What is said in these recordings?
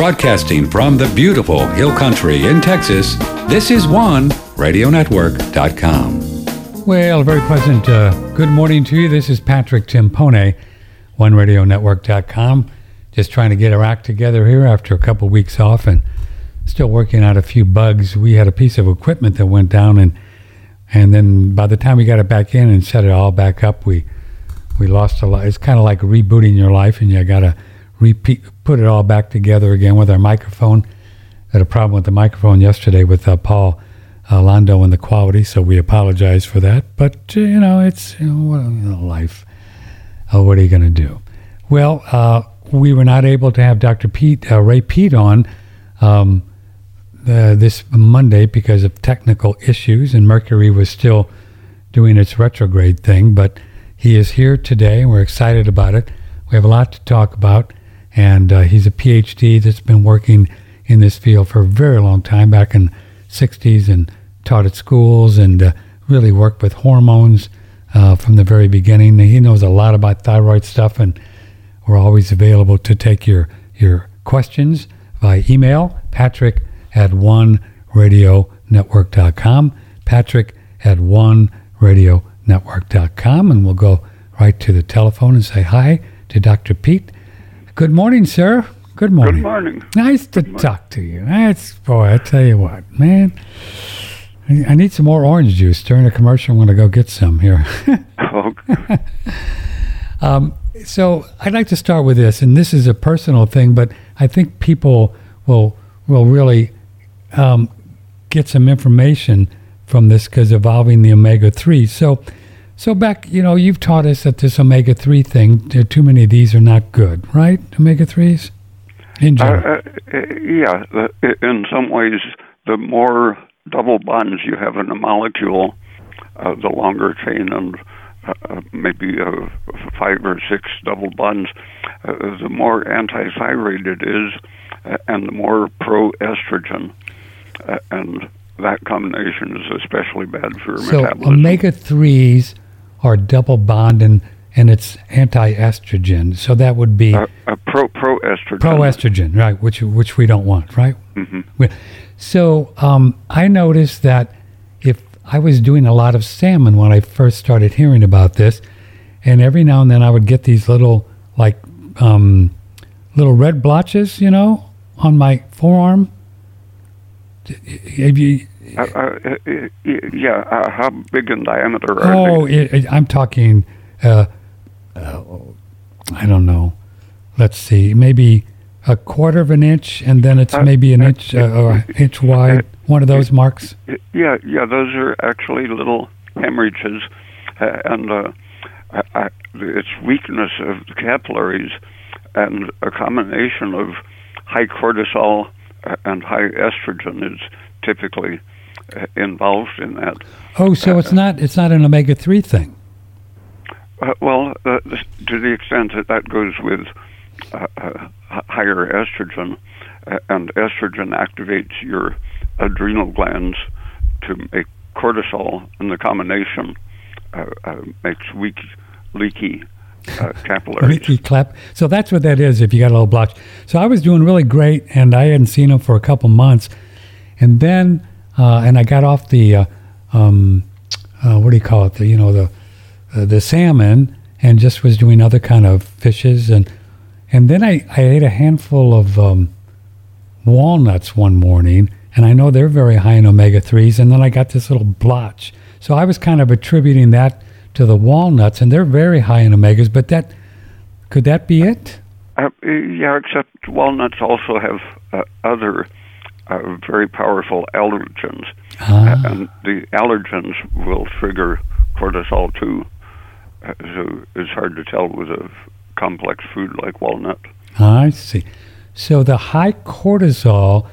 Broadcasting from the beautiful Hill Country in Texas, this is OneRadioNetwork.com. Well, a very pleasant good morning to you. This is Patrick Timpone, OneRadioNetwork.com. Just trying to get our act together here after a couple weeks off and still working out a few bugs. We had a piece of equipment that went down, and then by the time we got it back in and set it all back up, we lost a lot. It's kind of like rebooting your life, and you got to repeat, put it all back together again with our microphone. Had a problem with the microphone yesterday with Paul Londo and the quality, so we apologize for that. But, life. What are you going to do? Well, we were not able to have Dr. Peat, Ray Peat on this Monday because of technical issues, and Mercury was still doing its retrograde thing, but he is here today, and we're excited about it. We have a lot to talk about, and he's a PhD that's been working in this field for a very long time, back in the 60s, and taught at schools, and really worked with hormones from the very beginning. He knows a lot about thyroid stuff, and we're always available to take your questions by email, patrick at oneradionetwork.com, patrick at oneradionetwork.com, and we'll go right to the telephone and say hi to Dr. Peat. Good morning, sir. Good morning. Good morning. Nice to talk to you. That's, boy, I tell you what, man. I need some more orange juice. During a commercial, I'm going to go get some here. Okay. So I'd like to start with this, and this is a personal thing, but I think people will really get some information from this because evolving the omega-3. So back, you've taught us that this omega-3 thing, too many of these are not good, right? Omega-3s? In general. Yeah. In some ways, the more double bonds you have in a molecule, the longer chain and maybe 5 or 6 double bonds, the more antithyroid it is, and the more pro-estrogen, and that combination is especially bad for metabolism. So omega-3s are double bond, and it's anti-estrogen, so that would be a pro-estrogen. Pro-estrogen, right? Which we don't want, right? Mm-hmm. So I noticed that. I was doing a lot of salmon when I first started hearing about this, and every now and then I would get these little, little red blotches, on my forearm. How big in diameter are they? I'm talking, I don't know. Let's see, maybe a quarter of an inch, and then it's maybe an inch or inch wide. One of those marks? Yeah, those are actually little hemorrhages, and it's weakness of the capillaries and a combination of high cortisol and high estrogen is typically involved in that. Oh, so it's not an omega-3 thing? To the extent that goes with higher estrogen, and estrogen activates your adrenal glands to make cortisol, and the combination makes leaky capillaries. Leaky clap. So that's what that is if you got a little blotch. So I was doing really great, and I hadn't seen him for a couple months. And then, and I got off the, the salmon, and just was doing other kind of fishes. And then I ate a handful of walnuts one morning, and I know they're very high in omega-3s, and then I got this little blotch. So I was kind of attributing that to the walnuts, and they're very high in omegas, but could that be it? Except walnuts also have other very powerful allergens, and the allergens will trigger cortisol too, so it's hard to tell with a complex food like walnut. I see. So the high cortisol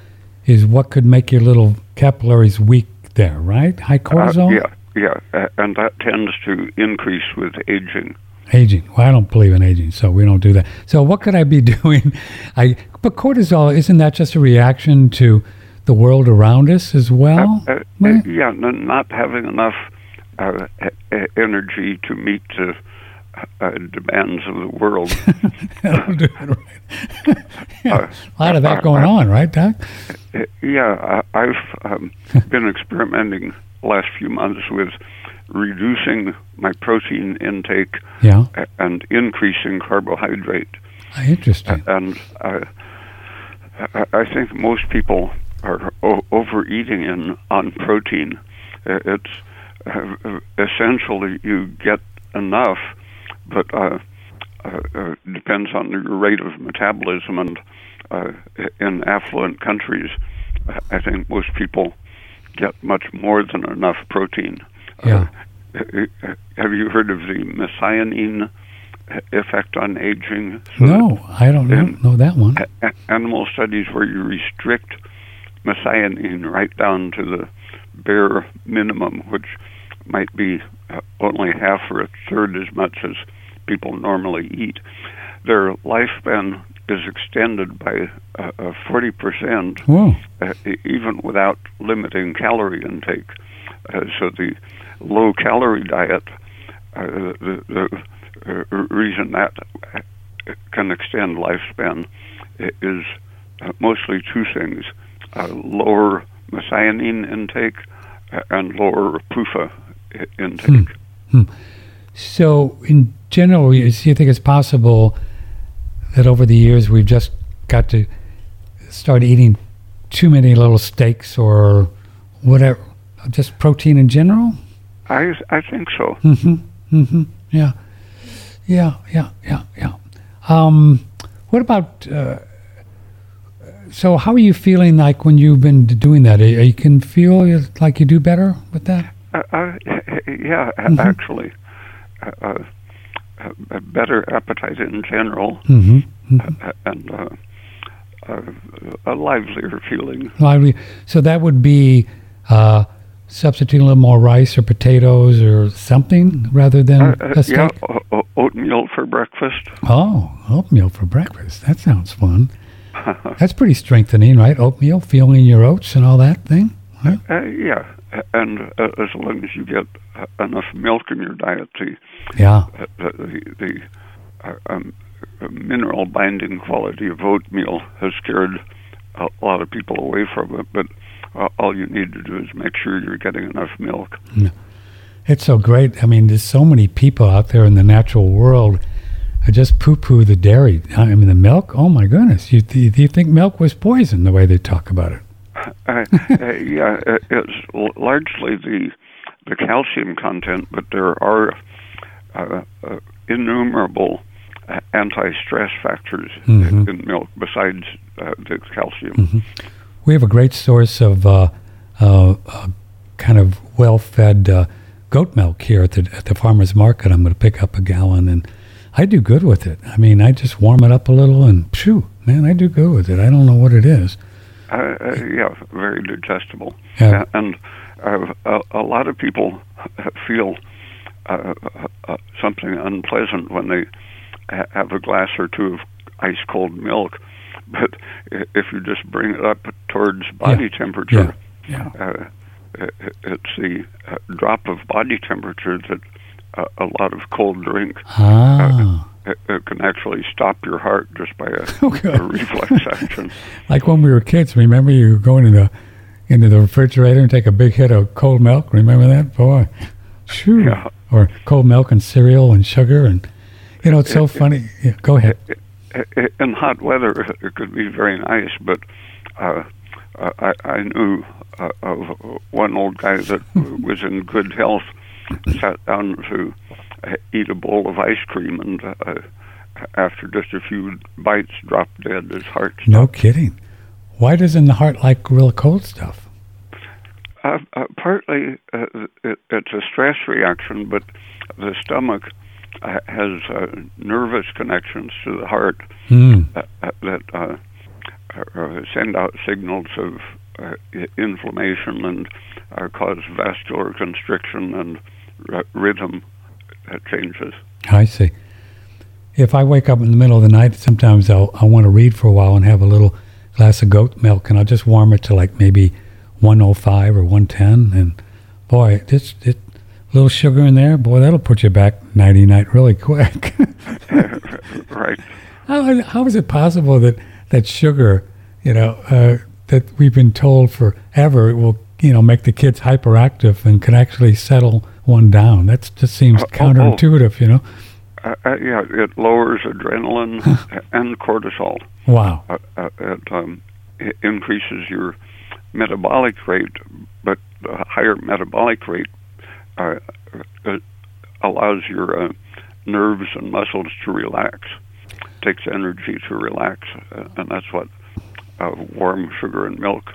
is what could make your little capillaries weak there, right? High cortisol? And that tends to increase with aging. Well, I don't believe in aging, so we don't do that. So what could I be doing? But cortisol, isn't that just a reaction to the world around us as well? Not having enough energy to meet the demands of the world. That'll do it, right? A lot of that going on, right, Doc? Yeah, I've been experimenting the last few months with reducing my protein intake and increasing carbohydrate. Interesting. And I think most people are overeating on protein. It's essentially you get enough, but depends on your rate of metabolism. And in affluent countries, I think most people get much more than enough protein. Yeah. Have you heard of the methionine effect on aging? So no, I don't know that one. Animal studies where you restrict methionine right down to the bare minimum, which might be only half or a third as much as people normally eat. Their lifespan is extended by 40%, even without limiting calorie intake. So the low-calorie diet, the reason that can extend lifespan is mostly two things, lower methionine intake and lower PUFA intake. So in general, do you think it's possible that over the years we've just got to start eating too many little steaks or whatever, just protein in general? I think so. Yeah. What about, so how are you feeling like when you've been doing that? You can feel like you do better with that? Actually. A better appetite in general, and a livelier feeling. So that would be substituting a little more rice or potatoes or something rather than a steak? Yeah, oatmeal for breakfast. Oh, oatmeal for breakfast. That sounds fun. That's pretty strengthening, right? Oatmeal, feeling your oats and all that thing? Right? Yeah, and as long as you get enough milk in your diet, the mineral binding quality of oatmeal has scared a lot of people away from it, but all you need to do is make sure you're getting enough milk. It's so great. I mean, there's so many people out there in the natural world who just poo-poo the dairy. I mean, the milk, oh my goodness. Do you think milk was poison the way they talk about it? Yeah, it's largely the calcium content, but there are innumerable anti-stress factors in milk besides the calcium. We have a great source of kind of well-fed goat milk here at the farmer's market. I'm going to pick up a gallon, and I do good with it. I mean, I just warm it up a little, and phew, man, I do good with it. I don't know what it is. Yeah, very digestible. Yeah. And a lot of people feel something unpleasant when they have a glass or two of ice-cold milk. But if you just bring it up towards body temperature, it's the drop of body temperature that a lot of cold drink it can actually stop your heart just by a reflex action. Like when we were kids, remember you were going into the refrigerator and take a big hit of cold milk? Remember that? Boy. Sure. Yeah. Or cold milk and cereal and sugar. And, you know, it's so funny. Yeah, go ahead. In hot weather, it could be very nice, but I knew of one old guy that was in good health, sat down to eat a bowl of ice cream, and after just a few bites, dropped dead. His heart stopped. No kidding. Why doesn't the heart like real cold stuff? Partly, it's a stress reaction, but the stomach has nervous connections to the heart that send out signals of inflammation and cause vascular constriction and rhythm changes. I see. If I wake up in the middle of the night, sometimes I want to read for a while and have a little glass of goat milk, and I'll just warm it to like maybe 105 or 110, and boy, a little sugar in there, boy, that'll put you back 99 really quick. Right. How is it possible that sugar, that we've been told forever, it will, make the kids hyperactive and can actually settle one down? That just seems counterintuitive, it lowers adrenaline and cortisol. Wow. It increases your metabolic rate, but the higher metabolic rate allows your nerves and muscles to relax. It takes energy to relax, and that's what warm sugar and milk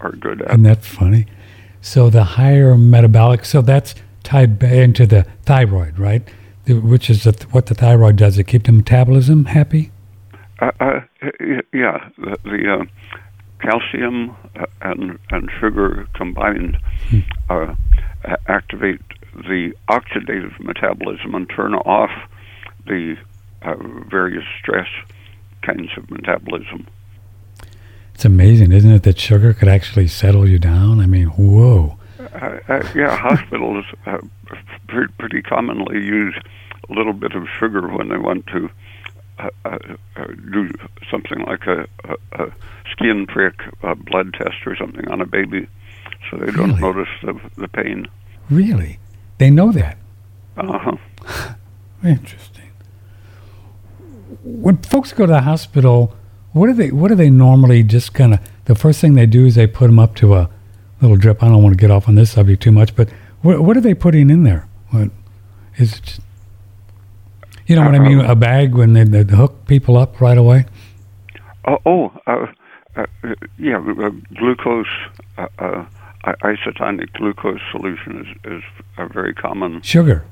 are good at. Isn't that funny? So the higher metabolic, so that's tied into the thyroid, right? Which is what the thyroid does. It keeps the metabolism happy? Yeah. The calcium and sugar combined activate the oxidative metabolism and turn off the various stress kinds of metabolism. It's amazing, isn't it, that sugar could actually settle you down? I mean, whoa. Hospitals pretty commonly use a little bit of sugar when they want to do something like a skin prick, a blood test or something on a baby, so they don't notice the pain. Really? They know that? Uh-huh. Interesting. When folks go to the hospital, what do they normally just kind of, the first thing they do is they put them up to a little drip. I don't want to get off on this subject too much, but what are they putting in there? What is it? Just, you know what I mean? A bag when they hook people up right away? Glucose, isotonic glucose solution is a very common. Sugar?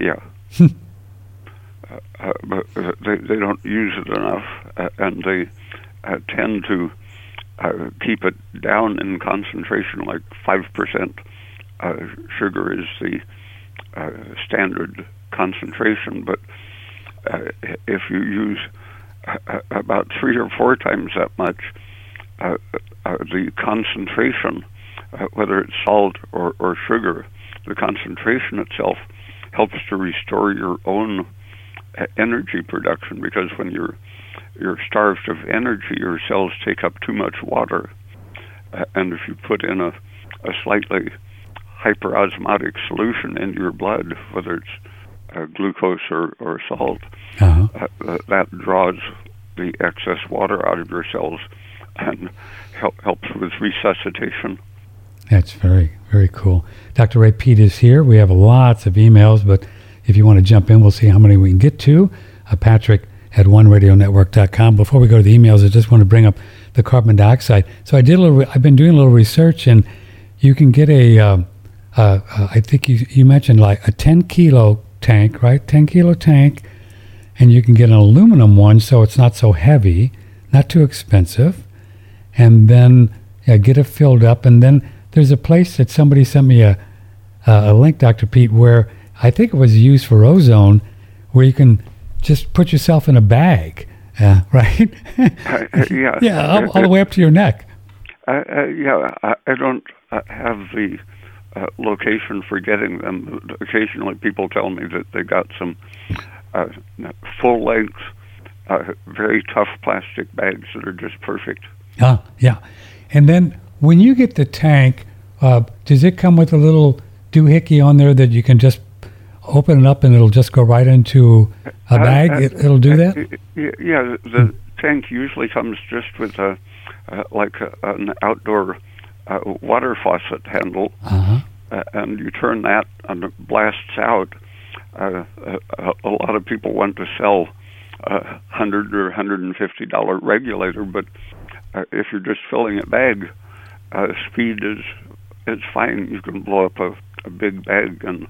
Yeah. But they don't use it enough, and they tend to keep it down in concentration, like 5%. Sugar is the standard concentration, but if you use about 3 or 4 times that much, the concentration, whether it's salt or sugar, the concentration itself helps to restore your own energy production, because when you're starved of energy, your cells take up too much water, and if you put in a slightly hyperosmotic solution into your blood, whether it's glucose or salt, that draws the excess water out of your cells and helps with resuscitation. That's very, very cool. Dr. Ray Peat is here. We have lots of emails, but if you want to jump in, we'll see how many we can get to. Patrick@OneRadioNetwork.com. Before we go to the emails, I just want to bring up the carbon dioxide. So I've been doing a little research, and you can get I think you mentioned like a 10-kilo tank, right? 10-kilo tank, and you can get an aluminum one, so it's not so heavy, not too expensive, and then get it filled up. And then there's a place that somebody sent me a link, Dr. Peat, where I think it was used for ozone, where you can just put yourself in a bag, right? All the way up to your neck. I don't have the location for getting them. Occasionally people tell me that they got some full-length, very tough plastic bags that are just perfect. Yeah. And then when you get the tank, does it come with a little doohickey on there that you can just open it up and it'll just go right into a bag? It'll do that? The tank usually comes just with an outdoor water faucet handle, and you turn that and it blasts out. A lot of people want to sell a $100 or $150 regulator, but if you're just filling a bag, speed is fine. You can blow up a big bag in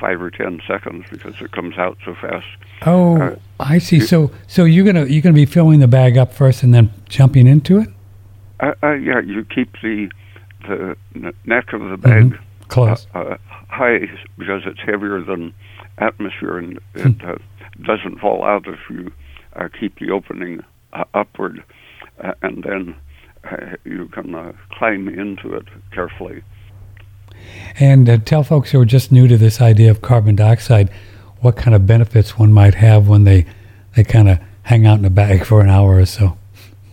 5 or 10 seconds because it comes out so fast. Oh, I see. So you're gonna be filling the bag up first and then jumping into it? You keep the neck of the bag close, high, because it's heavier than atmosphere, and it doesn't fall out if you keep the opening upward, and then you can climb into it carefully. And tell folks who are just new to this idea of carbon dioxide, what kind of benefits one might have when they kind of hang out in a bag for an hour or so.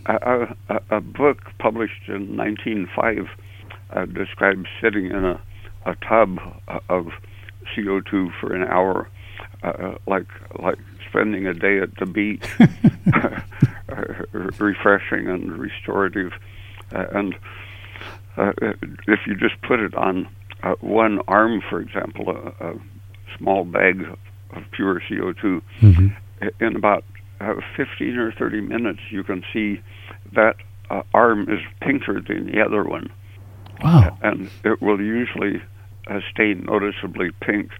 A book published in 1905 describes sitting in a tub of CO2 for an hour, like spending a day at the beach, refreshing and restorative. And if you just put it on one arm, for example, a small bag of pure CO2, mm-hmm. in about 15 or 30 minutes, you can see that arm is pinker than the other one. Wow. And it will usually stay noticeably pink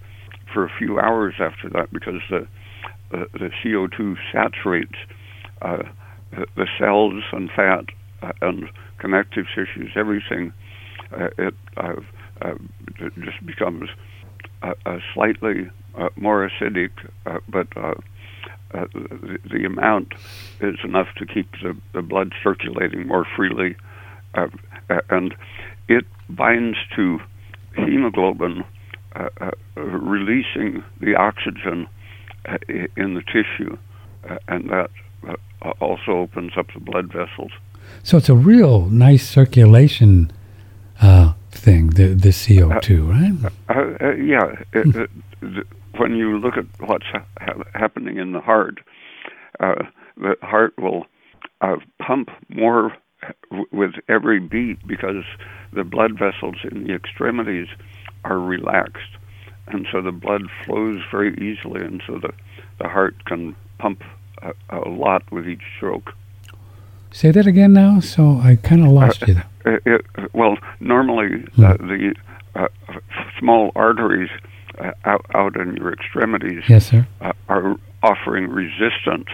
for a few hours after that, because the CO2 saturates the cells and fat and connective tissues, everything. It just becomes slightly more acidic, but the amount is enough to keep the blood circulating more freely, and it binds to hemoglobin, releasing the oxygen in the tissue, and that also opens up the blood vessels. So it's a real nice circulation thing, the CO2, right? Yeah. When you look at what's happening in the heart, the heart will pump more with every beat, because the blood vessels in the extremities are relaxed, and so the blood flows very easily, and so the heart can pump a lot with each stroke. Say that again now, so I kind of lost you. Normally the small arteries out in your extremities, yes, sir, are offering resistance,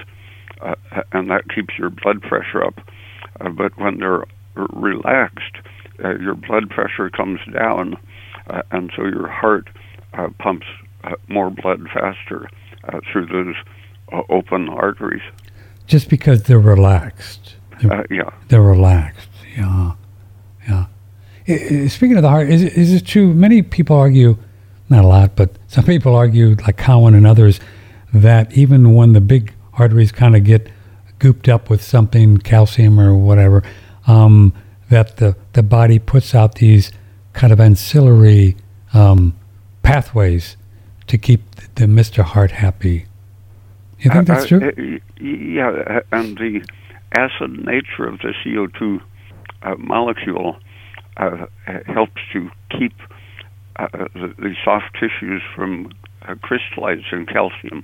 and that keeps your blood pressure up. But when they're relaxed, your blood pressure comes down, and so your heart pumps more blood faster through those open arteries. Just because they're relaxed. They're relaxed. Yeah. Speaking of the heart, is it true? Many people argue, not a lot, but some people argue, like Cowan and others, that even when the big arteries kind of get gooped up with something, calcium or whatever, that the body puts out these kind of ancillary pathways to keep the Mr. Heart happy. You think that's true? Yeah, and the acid nature of the CO2 molecule helps to keep the soft tissues from crystallizing. Calcium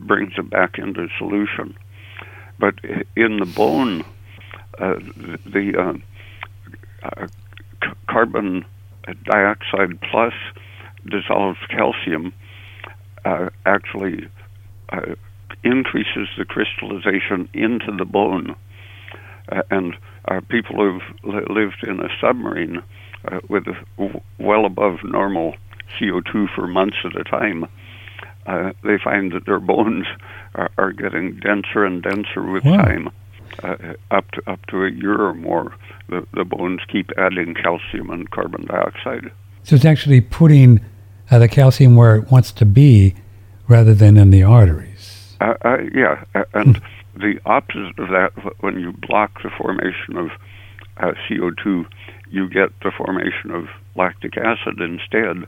brings it back into solution. But in the bone, the carbon dioxide plus dissolved calcium actually increases the crystallization into the bone. And people who've lived in a submarine with well above normal CO2 for months at a time, they find that their bones are getting denser and denser with time. Up to a year or more, the bones keep adding calcium and carbon dioxide. So it's actually putting the calcium where it wants to be, rather than in the arteries. And the opposite of that, when you block the formation of CO2, you get the formation of lactic acid instead.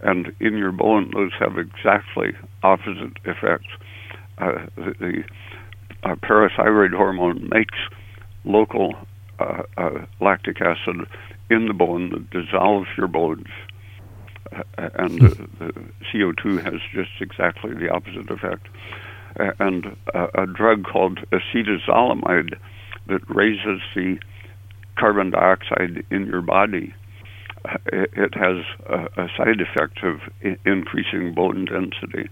And in your bone, those have exactly opposite effects. The parathyroid hormone makes local lactic acid in the bone that dissolves your bones. And the CO2 has just exactly the opposite effect. And a drug called acetazolamide that raises the carbon dioxide in your body, it has a side effect of increasing bone density.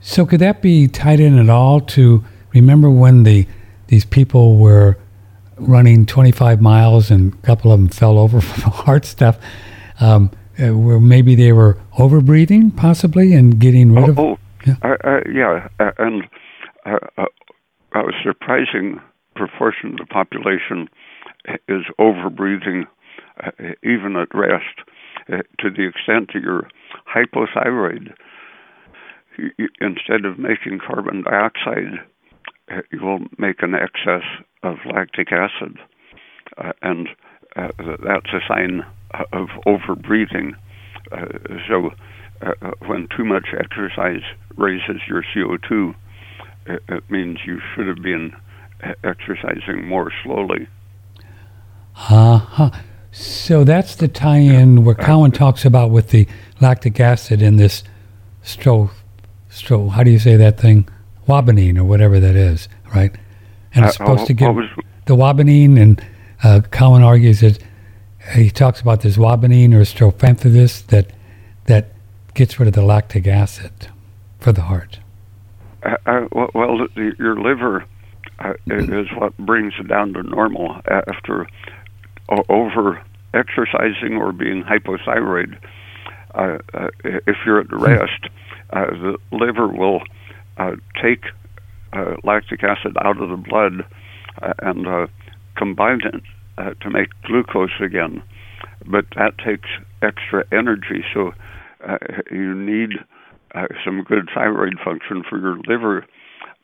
So could that be tied in at all to, remember when these people were running 25 miles and a couple of them fell over from the heart stuff, where maybe they were overbreathing possibly and getting rid of... And a surprising proportion of the population is overbreathing, even at rest, to the extent that you're hypothyroid. instead of making carbon dioxide, you will make an excess of lactic acid. And that's a sign of overbreathing. So when too much exercise raises your CO2, it means you should have been exercising more slowly. Uh-huh. So that's the tie-in where Cowan talks about with the lactic acid in this how do you say that thing? Wabanine or whatever that is, right? And it's supposed to give the wabanine, and Cowan argues that he talks about this wabanine or strophanthinus that gets rid of the lactic acid for the heart. Your liver is what brings it down to normal after over-exercising or being hypothyroid. If you're at rest, the liver will take lactic acid out of the blood and combine it to make glucose again. But that takes extra energy, so you need some good thyroid function for your liver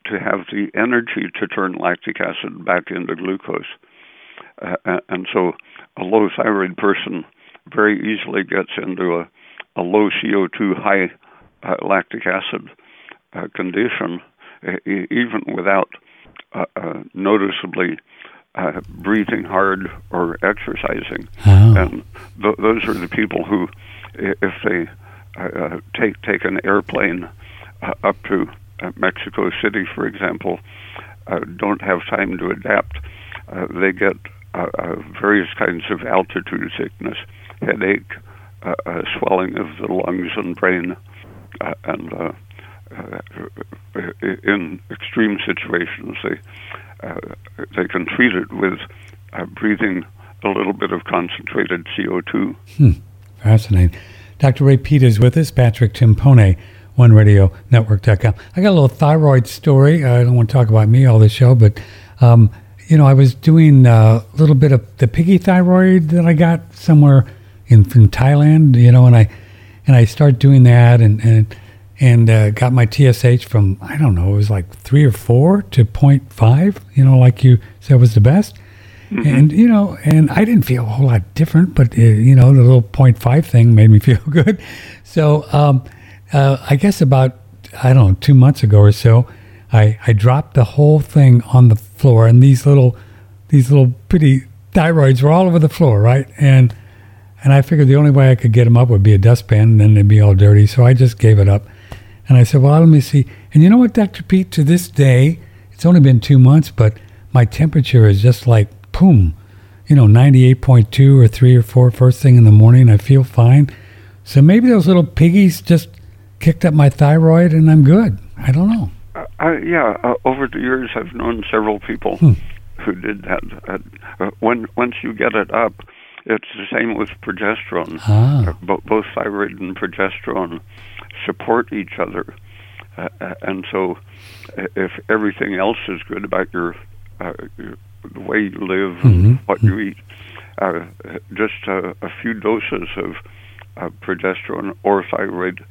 to have the energy to turn lactic acid back into glucose. And so a low thyroid person very easily gets into a low CO2, high lactic acid condition, even without noticeably breathing hard or exercising. Oh. And those are the people who, if they take an airplane up to Mexico City, for example, don't have time to adapt, they get various kinds of altitude sickness, headache, swelling of the lungs and brain, and in extreme situations they can treat it with breathing a little bit of concentrated CO2. Fascinating. Dr. Ray Peat is with us, Patrick Timpone, OneRadioNetwork.com. I got a little thyroid story. I don't want to talk about me all the show, but I was doing a little bit of the piggy thyroid that I got somewhere from Thailand, and I started doing that and got my TSH from, I don't know, it was like 3 or 4 to 0.5, like you said was the best. Mm-hmm. And I didn't feel a whole lot different, but, the little 0.5 thing made me feel good. So I guess about, I don't know, 2 months ago or so, I dropped the whole thing on the floor, and these little pretty thyroids were all over the floor, right? And I figured the only way I could get them up would be a dustpan, and then they'd be all dirty. So I just gave it up. And I said, well, let me see. And you know what, Dr. Peat, to this day, it's only been 2 months, but my temperature is just like, boom, 98.2 or 3 or 4 first thing in the morning. I feel fine. So maybe those little piggies just kicked up my thyroid, and I'm good. I don't know. Over the years, I've known several people who did that. Once you get it up, it's the same with progesterone. Ah. Both thyroid and progesterone support each other. And so if everything else is good about the way you live and what you eat, just a few doses of progesterone or thyroid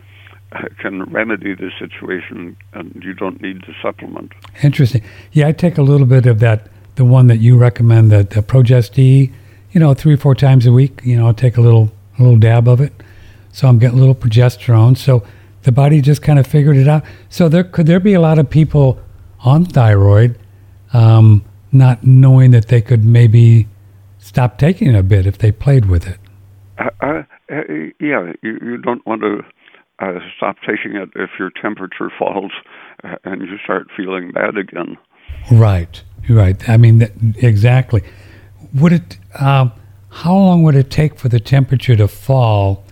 can remedy the situation, and you don't need the supplement. Interesting. Yeah, I take a little bit of that, the one that you recommend, the Progest-E, 3 or 4 times a week. I'll take a little dab of it. So I'm getting a little progesterone. So the body just kind of figured it out. So could there be a lot of people on thyroid not knowing that they could maybe stop taking it a bit if they played with it? You don't want to stop taking it if your temperature falls and you start feeling bad again. Right. I mean, exactly. Would it? How long would it take for the temperature to fall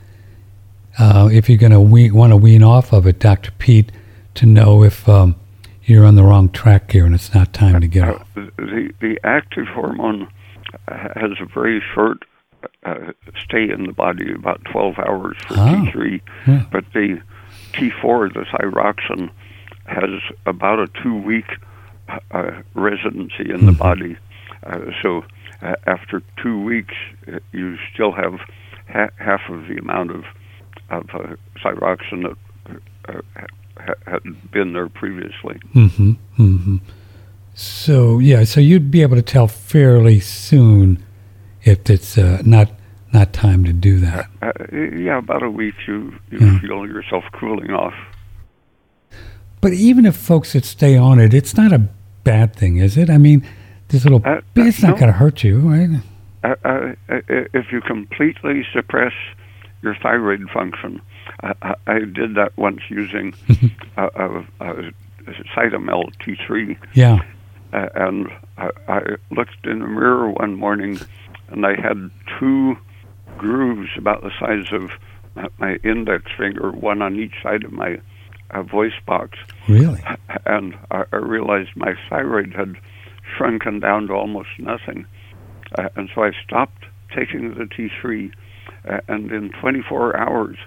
if you're going to want to wean off of it, Dr. Peat, to know if you're on the wrong track here and it's not time to get off? The active hormone has a very short stay in the body, about 12 hours for T3, but the T4, the thyroxine, has about a 2-week residency in the body. So after 2 weeks, you still have half of the amount of thyroxine that hadn't been there previously. Mm-hmm, mm-hmm. So, yeah, so you'd be able to tell fairly soon if it's not time to do that. About a week you feel yourself cooling off. But even if folks that stay on it, it's not a bad thing, is it? I mean, this little it's not going to hurt you, right? If you completely suppress your thyroid function, I did that once using Cytomel T3. Yeah. And I looked in the mirror one morning, and I had two grooves about the size of my index finger, one on each side of my voice box. Really? And I realized my thyroid had shrunken down to almost nothing. And so I stopped taking the T3, and in 24 hours,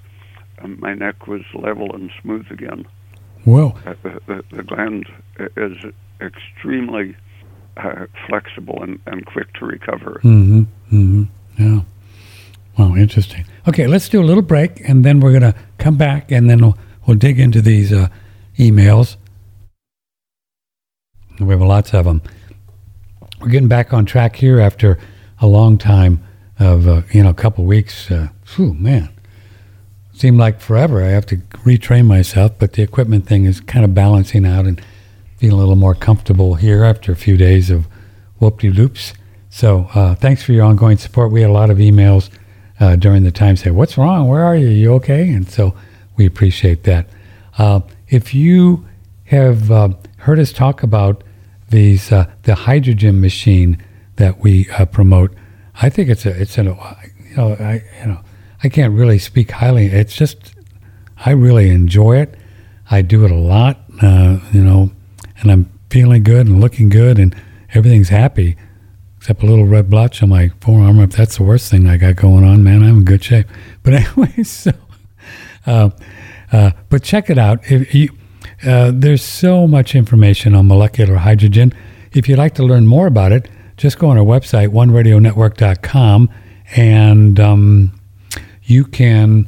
my neck was level and smooth again. Well, the gland is extremely flexible and quick to recover. Mm-hmm, mm-hmm, yeah. Wow, interesting. Okay, let's do a little break, and then we're going to come back, and then we'll dig into these emails. We have lots of them. We're getting back on track here after a long time of, a couple weeks. Seemed like forever. I have to retrain myself, but the equipment thing is kind of balancing out and feeling a little more comfortable here after a few days of whoop-de-loops. So thanks for your ongoing support. We had a lot of emails during the time saying, what's wrong? Where are you? Are you okay? And so we appreciate that. If you have heard us talk about these the hydrogen machine that we promote, I think I can't really speak highly. It's just I really enjoy it. I do it a lot, and I'm feeling good and looking good and everything's happy except a little red blotch on my forearm. If that's the worst thing I got going on, man, I'm in good shape. But anyway, so but check it out. If you, there's so much information on molecular hydrogen. If you'd like to learn more about it, just go on our website, OneRadioNetwork.com, and you can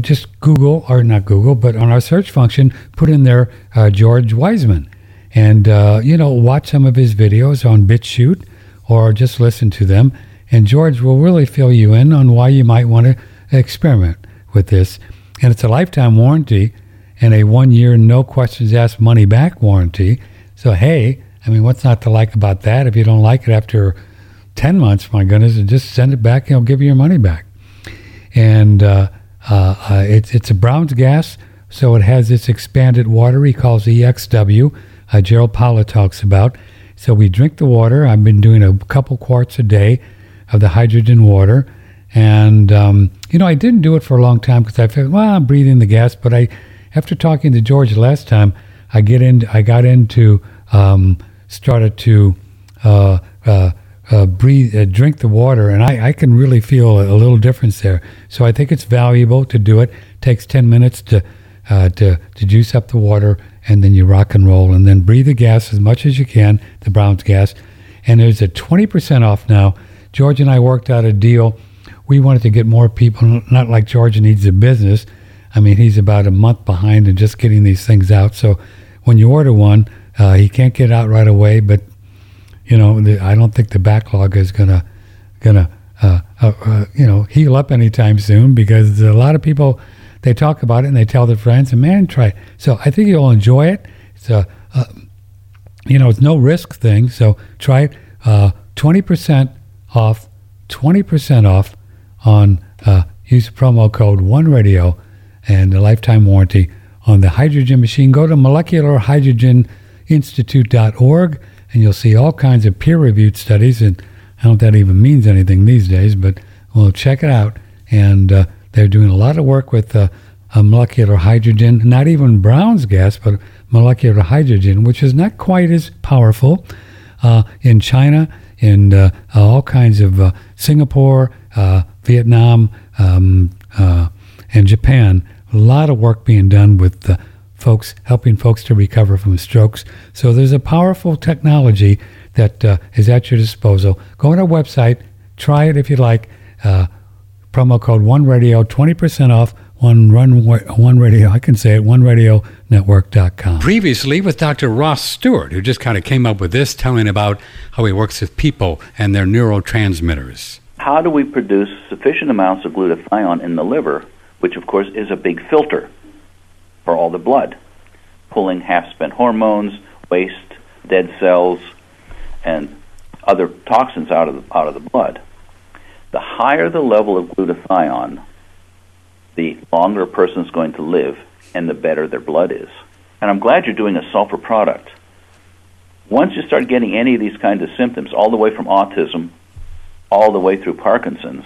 just Google, or not Google, but on our search function, put in there George Wiseman. And, watch some of his videos on BitChute or just listen to them. And George will really fill you in on why you might want to experiment with this. And it's a lifetime warranty and a 1-year, no questions asked, money back warranty. So, hey, I mean, what's not to like about that? If you don't like it after 10 months, my goodness, just send it back and he'll give you your money back. And it's a Brown's gas, so it has this expanded water he calls EXW, Gerald Pollack talks about. So we drink the water. I've been doing a couple quarts a day of the hydrogen water. And, I didn't do it for a long time because I figured, I'm breathing the gas. But after talking to George last time, I started to drink the water, and I can really feel a little difference there. So I think it's valuable to do it. It takes 10 minutes to juice up the water, and then you rock and roll, and then breathe the gas as much as you can, the Brown's gas. And there's a 20% off now. George and I worked out a deal. We wanted to get more people, not like George needs a business. I mean, he's about a month behind in just getting these things out. So when you order one, he can't get out right away. But, I don't think the backlog is going to heal up anytime soon, because a lot of people, they talk about it and they tell their friends, and man, try it. So I think you'll enjoy it. It's it's no risk thing. So try it. 20% off on use promo code OneRadio and a lifetime warranty on the hydrogen machine. Go to molecularhydrogeninstitute.org and you'll see all kinds of peer-reviewed studies, and I don't know if that even means anything these days, but we'll check it out. And they're doing a lot of work with molecular hydrogen, not even Brown's gas, but molecular hydrogen, which is not quite as powerful in China, in all kinds of Singapore, Vietnam, and Japan. A lot of work being done with folks, helping folks to recover from strokes. So there's a powerful technology that is at your disposal. Go on our website, try it if you like. Promo code OneRadio, 20% off OneRadioNetwork.com. Previously with Dr. Ross Stewart, who just kind of came up with this, telling about how he works with people and their neurotransmitters. How do we produce sufficient amounts of glutathione in the liver, which of course is a big filter for all the blood, pulling half-spent hormones, waste, dead cells, and other toxins out of the blood? The higher the level of glutathione, the longer a person's going to live and the better their blood is. And I'm glad you're doing a sulfur product. Once you start getting any of these kinds of symptoms, all the way from autism, all the way through Parkinson's,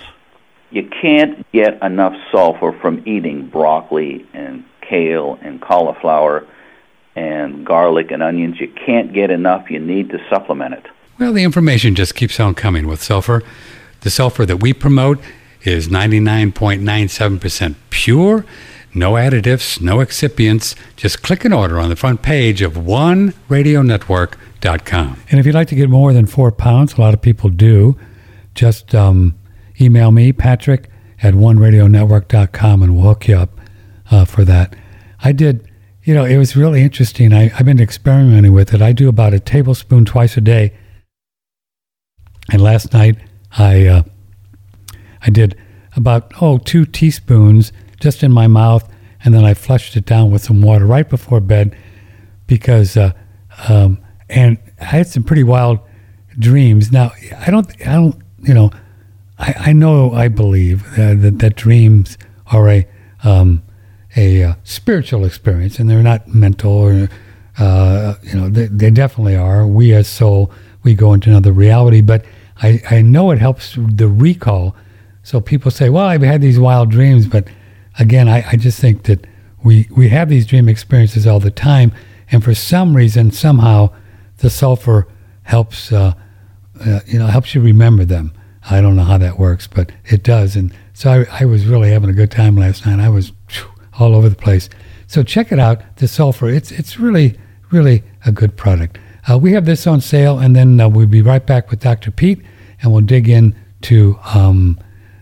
you can't get enough sulfur from eating broccoli and kale and cauliflower and garlic and onions. You can't get enough. You need to supplement it. Well, the information just keeps on coming with sulfur. The sulfur that we promote is 99.97% pure, no additives, no excipients. Just click an order on the front page of OneRadioNetwork.com. And if you'd like to get more than 4 pounds, a lot of people do, just email me, Patrick, at OneRadioNetwork.com, and we'll hook you up for that. I did, you know, it was really interesting. I've been experimenting with it. I do about a tablespoon twice a day. And last night I did about 2 teaspoons just in my mouth, and then I flushed it down with some water right before bed because and I had some pretty wild dreams. Now I don't you know, I believe that dreams are a spiritual experience, and they're not mental or you know, they definitely are. We as soul, we go into another reality, but I know it helps the recall. So people say, well, I've had these wild dreams, but again, I just think that we have these dream experiences all the time, and for some reason, somehow, the sulfur helps helps you remember them. I don't know how that works, but it does. And so I was really having a good time last night. I was all over the place. So check it out, the sulfur. It's really, really a good product. We have this on sale, and then we'll be right back with Dr. Peat, and we'll dig into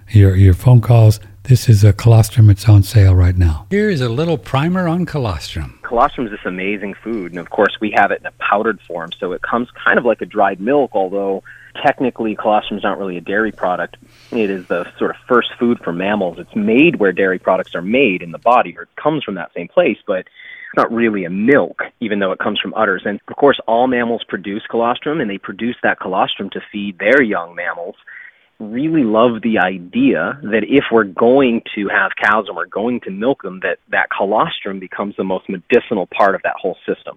your phone calls. This is a colostrum. It's on sale right now. Here's a little primer on colostrum. Colostrum is this amazing food, and of course we have it in a powdered form, so it comes kind of like a dried milk, although technically colostrum is not really a dairy product. It is the sort of first food for mammals. It's made where dairy products are made in the body, or it comes from that same place, but it's not really a milk, even though it comes from udders. And of course, all mammals produce colostrum, and they produce that colostrum to feed their young mammals. Really love the idea that if we're going to have cows and we're going to milk them, that colostrum becomes the most medicinal part of that whole system.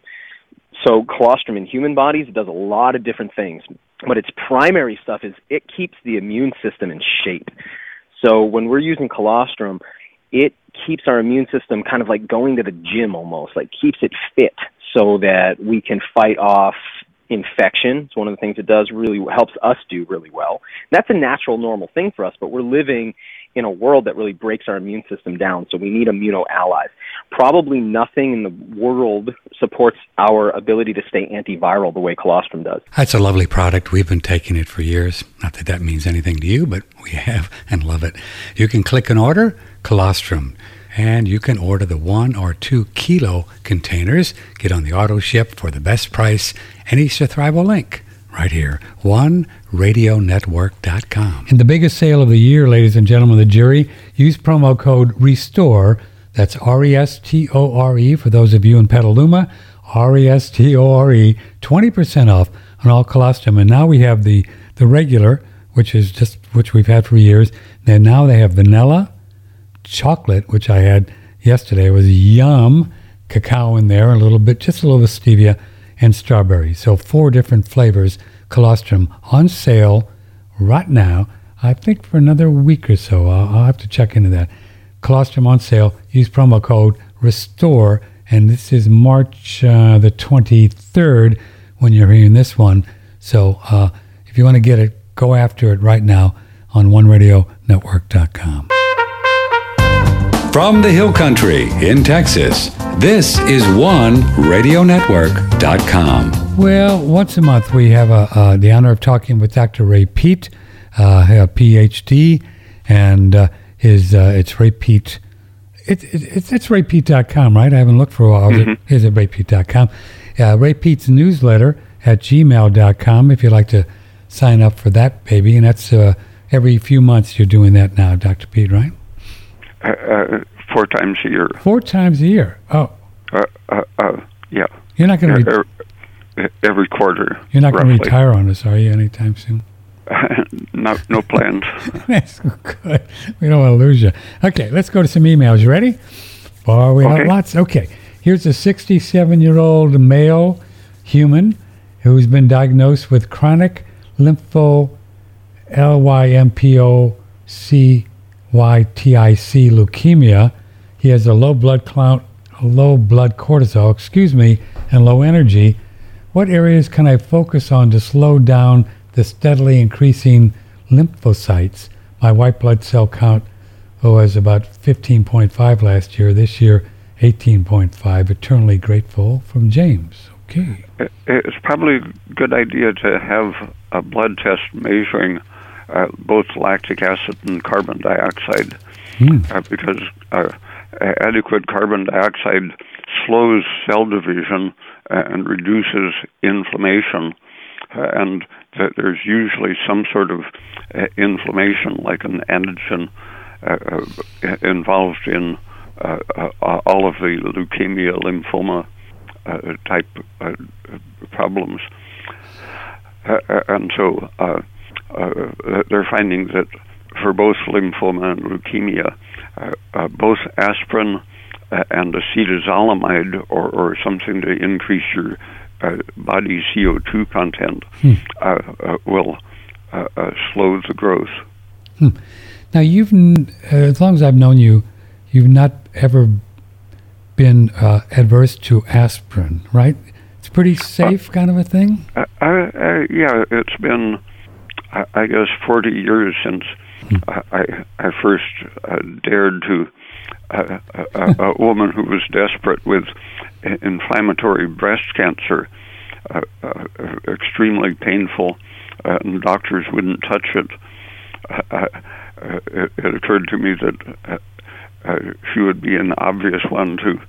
So colostrum in human bodies does a lot of different things, but its primary stuff is it keeps the immune system in shape. So when we're using colostrum, it keeps our immune system kind of like going to the gym almost, like keeps it fit so that we can fight off infection. It's one of the things it does, really helps us do really well. And that's a natural, normal thing for us, but we're living in a world that really breaks our immune system down, so we need immuno allies. Probably nothing in the world supports our ability to stay antiviral the way colostrum does. That's a lovely product. We've been taking it for years. Not that that means anything to you, but we have and love it. You can click and order colostrum, and you can order the 1 or 2 kilo containers. Get on the auto ship for the best price, and it's a Thrival link right here, OneRadioNetwork.com. And the biggest sale of the year, ladies and gentlemen of the jury, use promo code RESTORE, that's R-E-S-T-O-R-E, for those of you in Petaluma, R-E-S-T-O-R-E, 20% off on all colostrum. And now we have the regular, which we've had for years, and now they have vanilla, chocolate, which I had yesterday. It was yum, cacao in there, just a little bit of stevia, and strawberry. So 4 different flavors, colostrum, on sale right now, I think for another week or so. I'll have to check into that. Colostrum on sale. Use promo code RESTORE, and this is March the 23rd when you're hearing this one. So if you want to get it, go after it right now on OneRadioNetwork.com. From the Hill Country in Texas, this is OneRadioNetwork.com. Well, once a month we have the honor of talking with Dr. Ray Peat, a PhD, and it's Ray Peat It's RayPeat.com, right? I haven't looked for a while. Mm-hmm. Is it RayPeat.com? Ray Peat's newsletter at gmail.com if you'd like to sign up for that, baby. And that's every few months you're doing that now, Dr. Peat, right? 4 times a year. 4 times a year? Oh. Yeah. You're not going to every quarter. You're not going to retire on us, are you, anytime soon? No plans. That's good. We don't want to lose you. Okay, let's go to some emails. You ready? Oh, we have lots. Okay. Here's a 67-year-old male human who's been diagnosed with chronic lymphocytic leukemia. He has a low blood count, low blood cortisol, and low energy. What areas can I focus on to slow down the steadily increasing lymphocytes? My white blood cell count was about 15.5 last year. This year, 18.5. Eternally grateful. From James. Okay. It's probably a good idea to have a blood test measuring both lactic acid and carbon dioxide because adequate carbon dioxide slows cell division and reduces inflammation. And there's usually some sort of inflammation, like an antigen, involved in all of the leukemia, lymphoma type problems. And so they're finding that for both lymphoma and leukemia, both aspirin and acetazolamide, or something to increase your body CO2 content, will slow the growth. Now, you've as long as I've known you, you've not ever been adverse to aspirin, right? It's pretty safe, kind of a thing. Yeah, it's been, I guess, 40 years since I first dared to a woman who was desperate with inflammatory breast cancer, extremely painful, and doctors wouldn't touch it. It occurred to me that she would be an obvious one to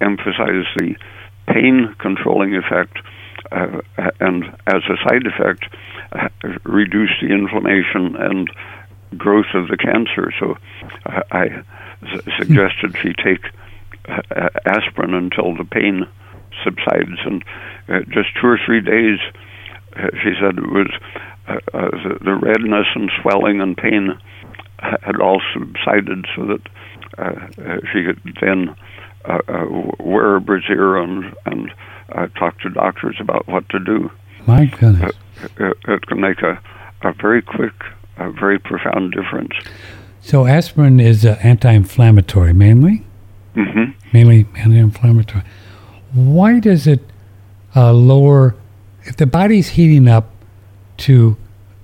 emphasize the pain-controlling effect, and as a side effect, reduce the inflammation and growth of the cancer. So I suggested she take aspirin until the pain subsides, and just 2 or 3 days, she said it was the redness and swelling and pain had all subsided, so that she could then wear a brassiere and talk to doctors about what to do. My goodness. It can make a very quick, a very profound difference. So aspirin is anti-inflammatory mainly? Mm-hmm. Mainly anti-inflammatory. Why does it lower, if the body's heating up to,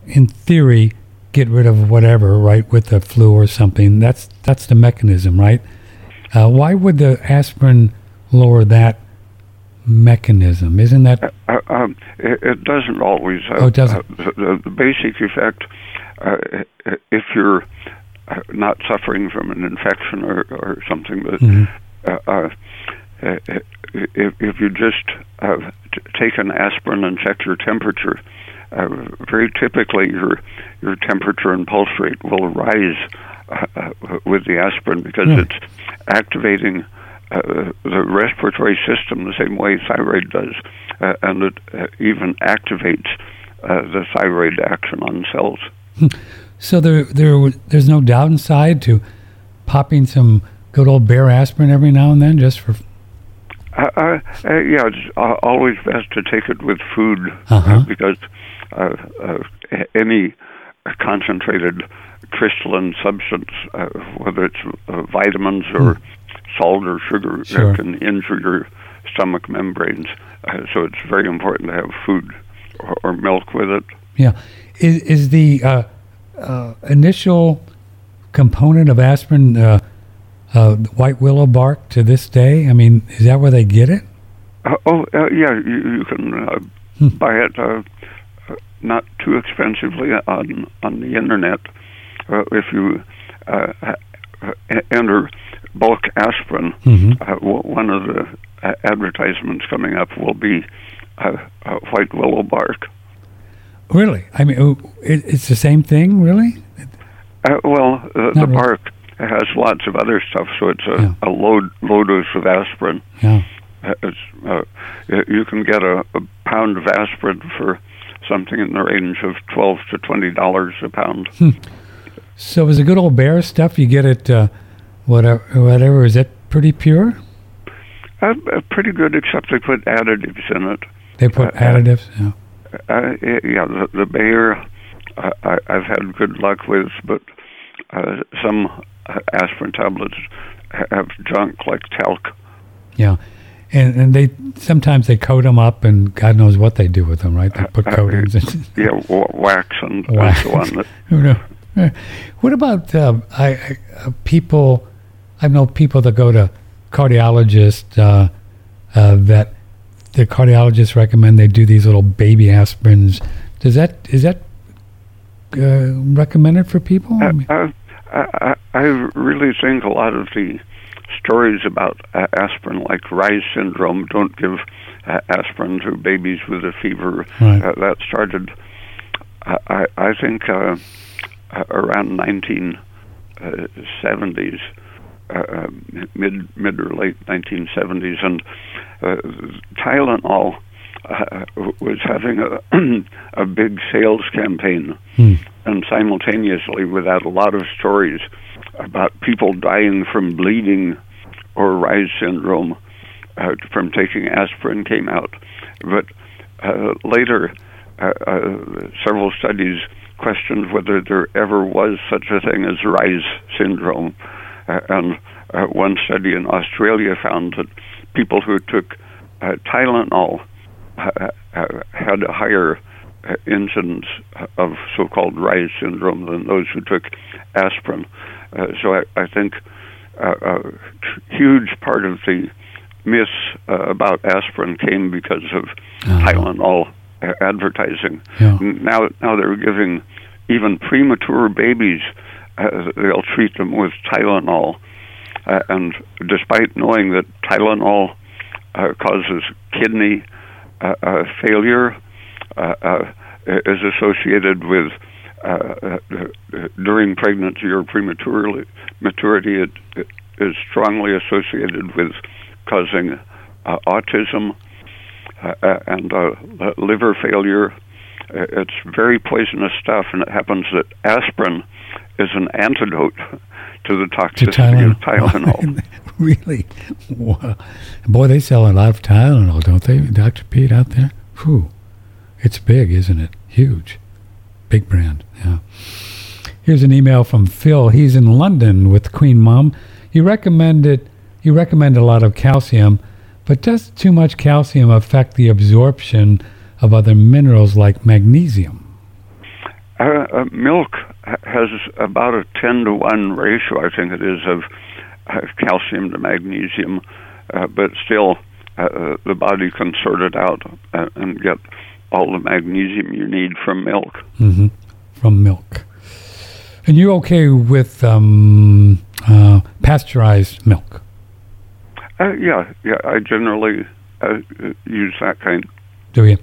in theory, get rid of whatever, right, with the flu or something, that's the mechanism, right? Why would the aspirin lower that mechanism? Isn't that... it doesn't always. It doesn't. The basic effect... if you're not suffering from an infection or something, but if you just take an aspirin and check your temperature, very typically your temperature and pulse rate will rise with the aspirin because it's activating the respiratory system the same way thyroid does, and it even activates the thyroid action on cells. So there's no downside to popping some good old bear aspirin every now and then, just for... yeah, it's always best to take it with food, because any concentrated crystalline substance, whether it's vitamins or salt or sugar, can injure your stomach membranes. So it's very important to have food or milk with it. Yeah. Is the initial component of aspirin white willow bark to this day? I mean, is that where they get it? Yeah, you can buy it not too expensively on the internet. If you enter bulk aspirin, one of the advertisements coming up will be white willow bark. Really? I mean, it's the same thing, really? The really. Bark has lots of other stuff, so it's a low dose of aspirin. Yeah. It's, you can get a pound of aspirin for something in the range of $12 to $20 a pound. So is the good old bear stuff you get at whatever, is that pretty pure? Pretty good, except they put additives in it. They put additives? Yeah. The Bayer, I've had good luck with, but some aspirin tablets have junk like talc. Yeah, and they sometimes they coat them up, and God knows what they do with them, right? They put coatings. Wax and so on. What about people? I know people that go to cardiologists that. The cardiologists recommend they do these little baby aspirins. Is that recommended for people? I really think a lot of the stories about aspirin, like Rye syndrome, don't give aspirin to babies with a fever. Right. That started, I think, around 1970s. Mid or late 1970s, and Tylenol was having a big sales campaign, and simultaneously with that, a lot of stories about people dying from bleeding or Rye syndrome from taking aspirin came out. But later, several studies questioned whether there ever was such a thing as Rye syndrome. And one study in Australia found that people who took Tylenol had a higher incidence of so-called Rye syndrome than those who took aspirin. So I think a huge part of the myth about aspirin came because of Tylenol advertising. Yeah. Now they're giving even premature babies. They'll treat them with Tylenol, and despite knowing that Tylenol causes kidney failure, is associated with during pregnancy or prematurely maturity, it is strongly associated with causing autism and liver failure. It's very poisonous stuff, and it happens that aspirin is an antidote to the toxicity of Tylenol. Really? Wow. Boy, they sell a lot of Tylenol, don't they, Dr. Pete, out there? Whew. It's big, isn't it? Huge. Big brand, yeah. Here's an email from Phil. He's in London with Queen Mom. You recommend a lot of calcium, but does too much calcium affect the absorption of other minerals like magnesium? Milk has about a 10 to 1 ratio, I think it is, of calcium to magnesium, but still the body can sort it out and get all the magnesium you need from milk. Mm-hmm. From milk. And you're okay with pasteurized milk? Yeah, I generally use that kind. Do you?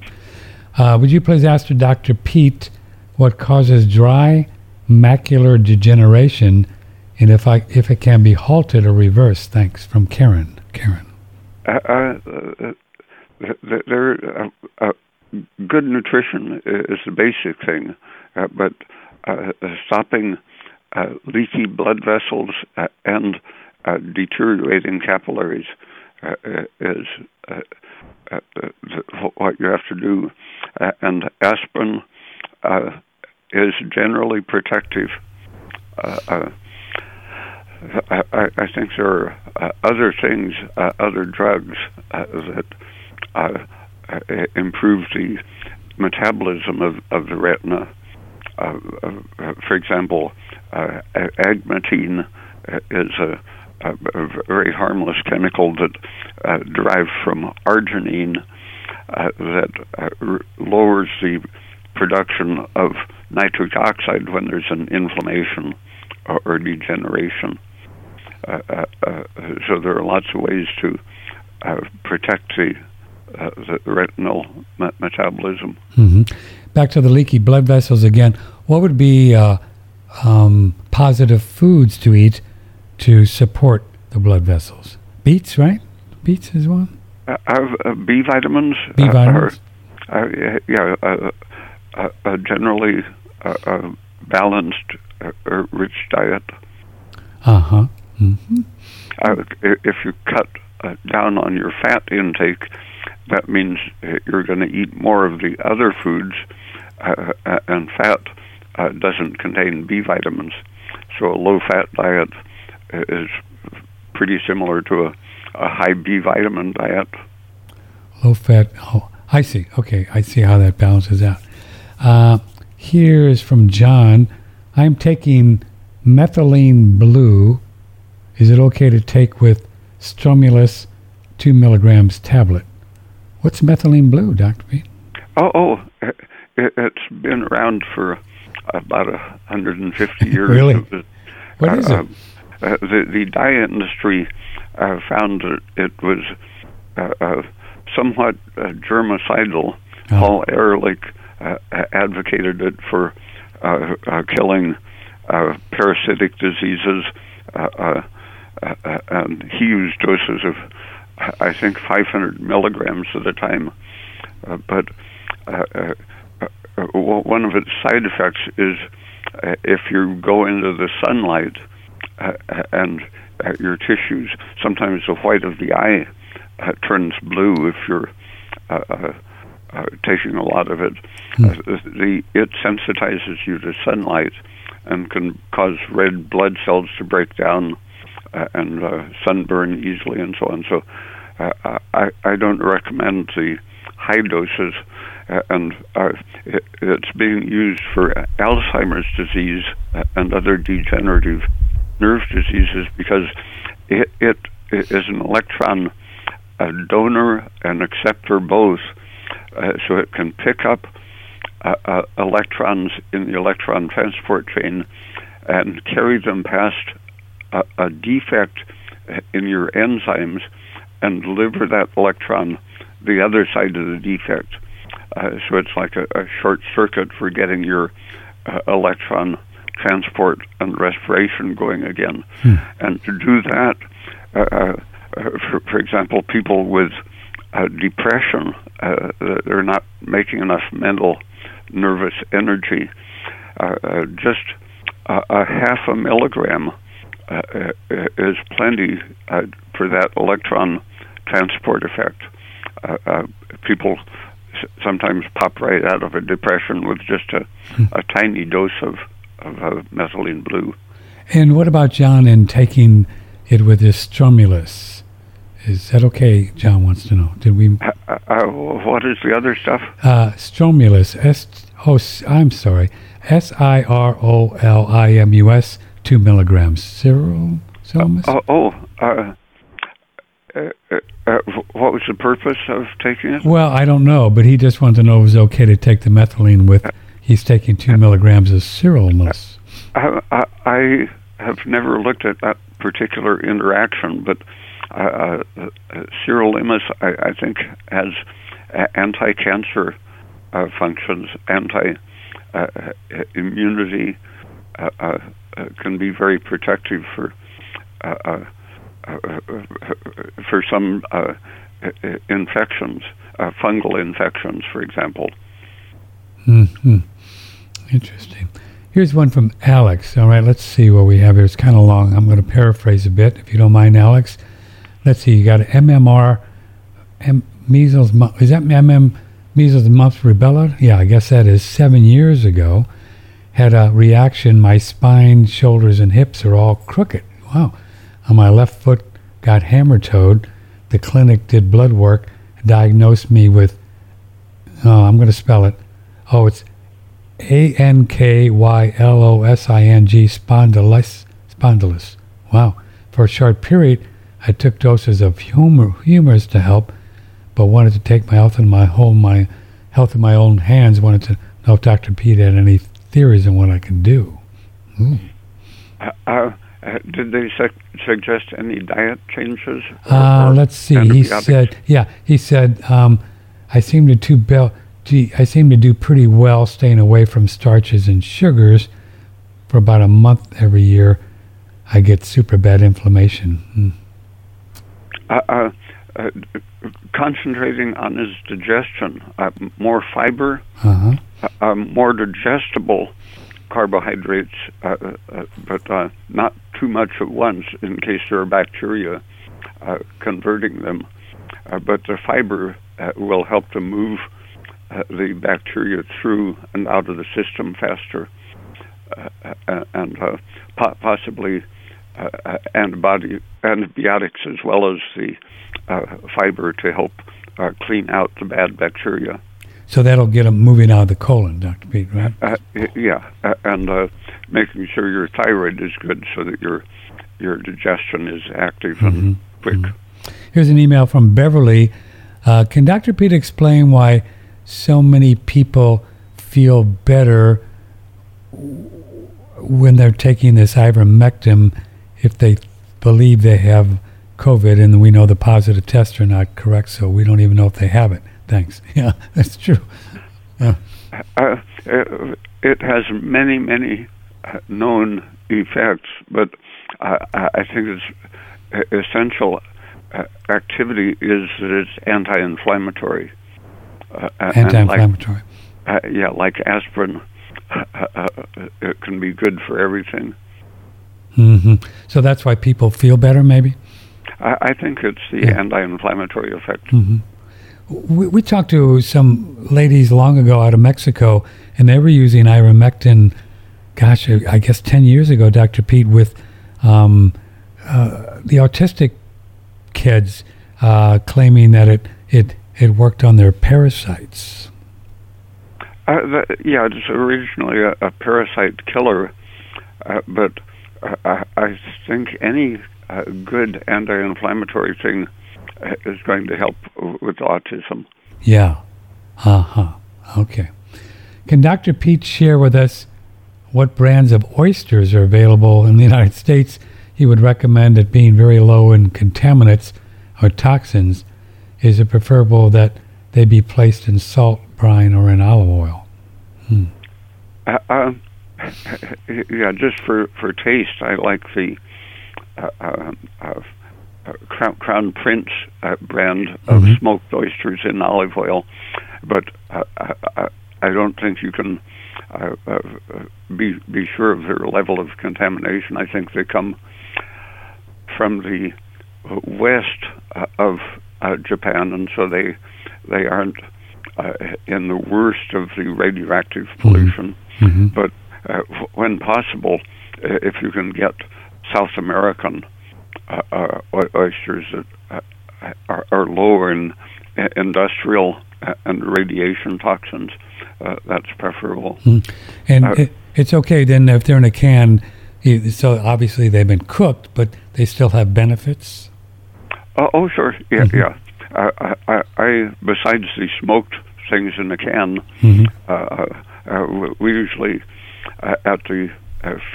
Would you please ask Dr. Pete what causes dry macular degeneration, and if it can be halted or reversed? Thanks. From Karen. Good nutrition is the basic thing, but stopping leaky blood vessels and deteriorating capillaries is what you have to do, and aspirin is generally protective. I think there are other things, other drugs that improve the metabolism of the retina. For example, agmatine is a very harmless chemical that derived from arginine that lowers the production of nitric oxide when there's an inflammation or degeneration. So there are lots of ways to protect the retinal metabolism. Mm-hmm. Back to the leaky blood vessels again. What would be positive foods to eat to support the blood vessels? Beets, right? Beets is one. B vitamins. B vitamins. Generally balanced, rich diet. Uh-huh. Mm-hmm. If you cut down on your fat intake, that means you're going to eat more of the other foods, and fat doesn't contain B vitamins. So a low-fat diet is pretty similar to a high B vitamin diet. Low-fat. Oh, I see. Okay, I see how that balances out. Here is from John. I'm taking methylene blue. Is it okay to take with Stimulus 2 milligrams tablet? What's methylene blue, Dr. Peat? It's been around for about 150 years. Really? What is it? The dye industry found that it was somewhat germicidal. Oh. Paul Ehrlich advocated it for killing parasitic diseases. And he used doses of, I think, 500 milligrams at a time. One of its side effects is if you go into the sunlight and your tissues, sometimes the white of the eye turns blue if you're taking a lot of it. It sensitizes you to sunlight and can cause red blood cells to break down and sunburn easily and so on. So I don't recommend the high doses, and it's being used for Alzheimer's disease and other degenerative nerve diseases because it is an electron donor and acceptor both, so it can pick up electrons in the electron transport chain and carry them past a defect in your enzymes and deliver that electron the other side of the defect. So it's like a short circuit for getting your electron transport and respiration going again. And to do that, for example, people with depression, they're not making enough mental nervous energy. Just a half a milligram is plenty for that electron transport effect. People sometimes pop right out of a depression with just a tiny dose of methylene blue. And what about John in taking it with his Stimulus? Is that okay? John wants to know. Did we? What is the other stuff? Stimulus. I'm sorry. Sirolimus. 2 milligrams. Sirolimus? What was the purpose of taking it? Well, I don't know, but he just wanted to know if it was okay to take the methylene with. He's taking 2 milligrams of sirolimus. I have never looked at that particular interaction, but sirolimus, I think, has anti-cancer functions, anti-immunity. Can be very protective for some infections, fungal infections, for example. Mm-hmm. Interesting. Here's one from Alex. All right, let's see what we have here. It's kind of long. I'm going to paraphrase a bit, if you don't mind, Alex. Let's see. You got MMR, measles, is that measles, mumps, rubella? Yeah, I guess that is 7 years ago. Had a reaction. My spine, shoulders, and hips are all crooked. Wow. On my left foot, got hammer-toed. The clinic did blood work, diagnosed me with, I'm going to spell it. Oh, it's ANKYLOSING, spondylitis. Wow. For a short period, I took doses of humors to help, but wanted to take my health in my own hands. Wanted to know if Dr. Peat had any theories on what I can do. Did they suggest any diet changes? Let's see. He said, I seem to do pretty well staying away from starches and sugars. For about a month every year, I get super bad inflammation. Concentrating on his digestion, more fiber, more digestible carbohydrates, but not too much at once in case there are bacteria converting them. But the fiber will help to move the bacteria through and out of the system faster, and possibly antibiotics as well as the fiber to help clean out the bad bacteria. So that'll get them moving out of the colon, Dr. Peat, right? And making sure your thyroid is good so that your digestion is active and quick. Mm-hmm. Here's an email from Beverly. Can Dr. Peat explain why so many people feel better when they're taking this ivermectin if they believe they have COVID, and we know the positive tests are not correct, so we don't even know if they have it? Thanks. Yeah, that's true. Yeah. It has many, many known effects, but I think its essential activity is that it's anti-inflammatory. Anti-inflammatory. Like aspirin, it can be good for everything. Mm-hmm. So that's why people feel better, maybe? I think it's the anti-inflammatory effect. Mm-hmm. We talked to some ladies long ago out of Mexico, and they were using ivermectin, I guess 10 years ago, Dr. Peat, with the autistic kids, claiming that it worked on their parasites. It's originally a parasite killer, but I think any good anti-inflammatory thing is going to help with autism. Yeah. Okay. Can Dr. Peat share with us what brands of oysters are available in the United States he would recommend at being very low in contaminants or toxins? Is it preferable that they be placed in salt, brine, or in olive oil? Just for taste, I like the Crown Prince brand of smoked oysters in olive oil, but I don't think you can be sure of their level of contamination. I think they come from the west of Japan, and so they aren't in the worst of the radioactive pollution. Mm-hmm. But when possible, if you can get South American oysters that are lower in industrial and radiation toxins, that's preferable. Mm. And it's okay then if they're in a can, so obviously they've been cooked, but they still have benefits? Oh, sure. Yeah, yeah. I besides the smoked things in the can, we usually, at the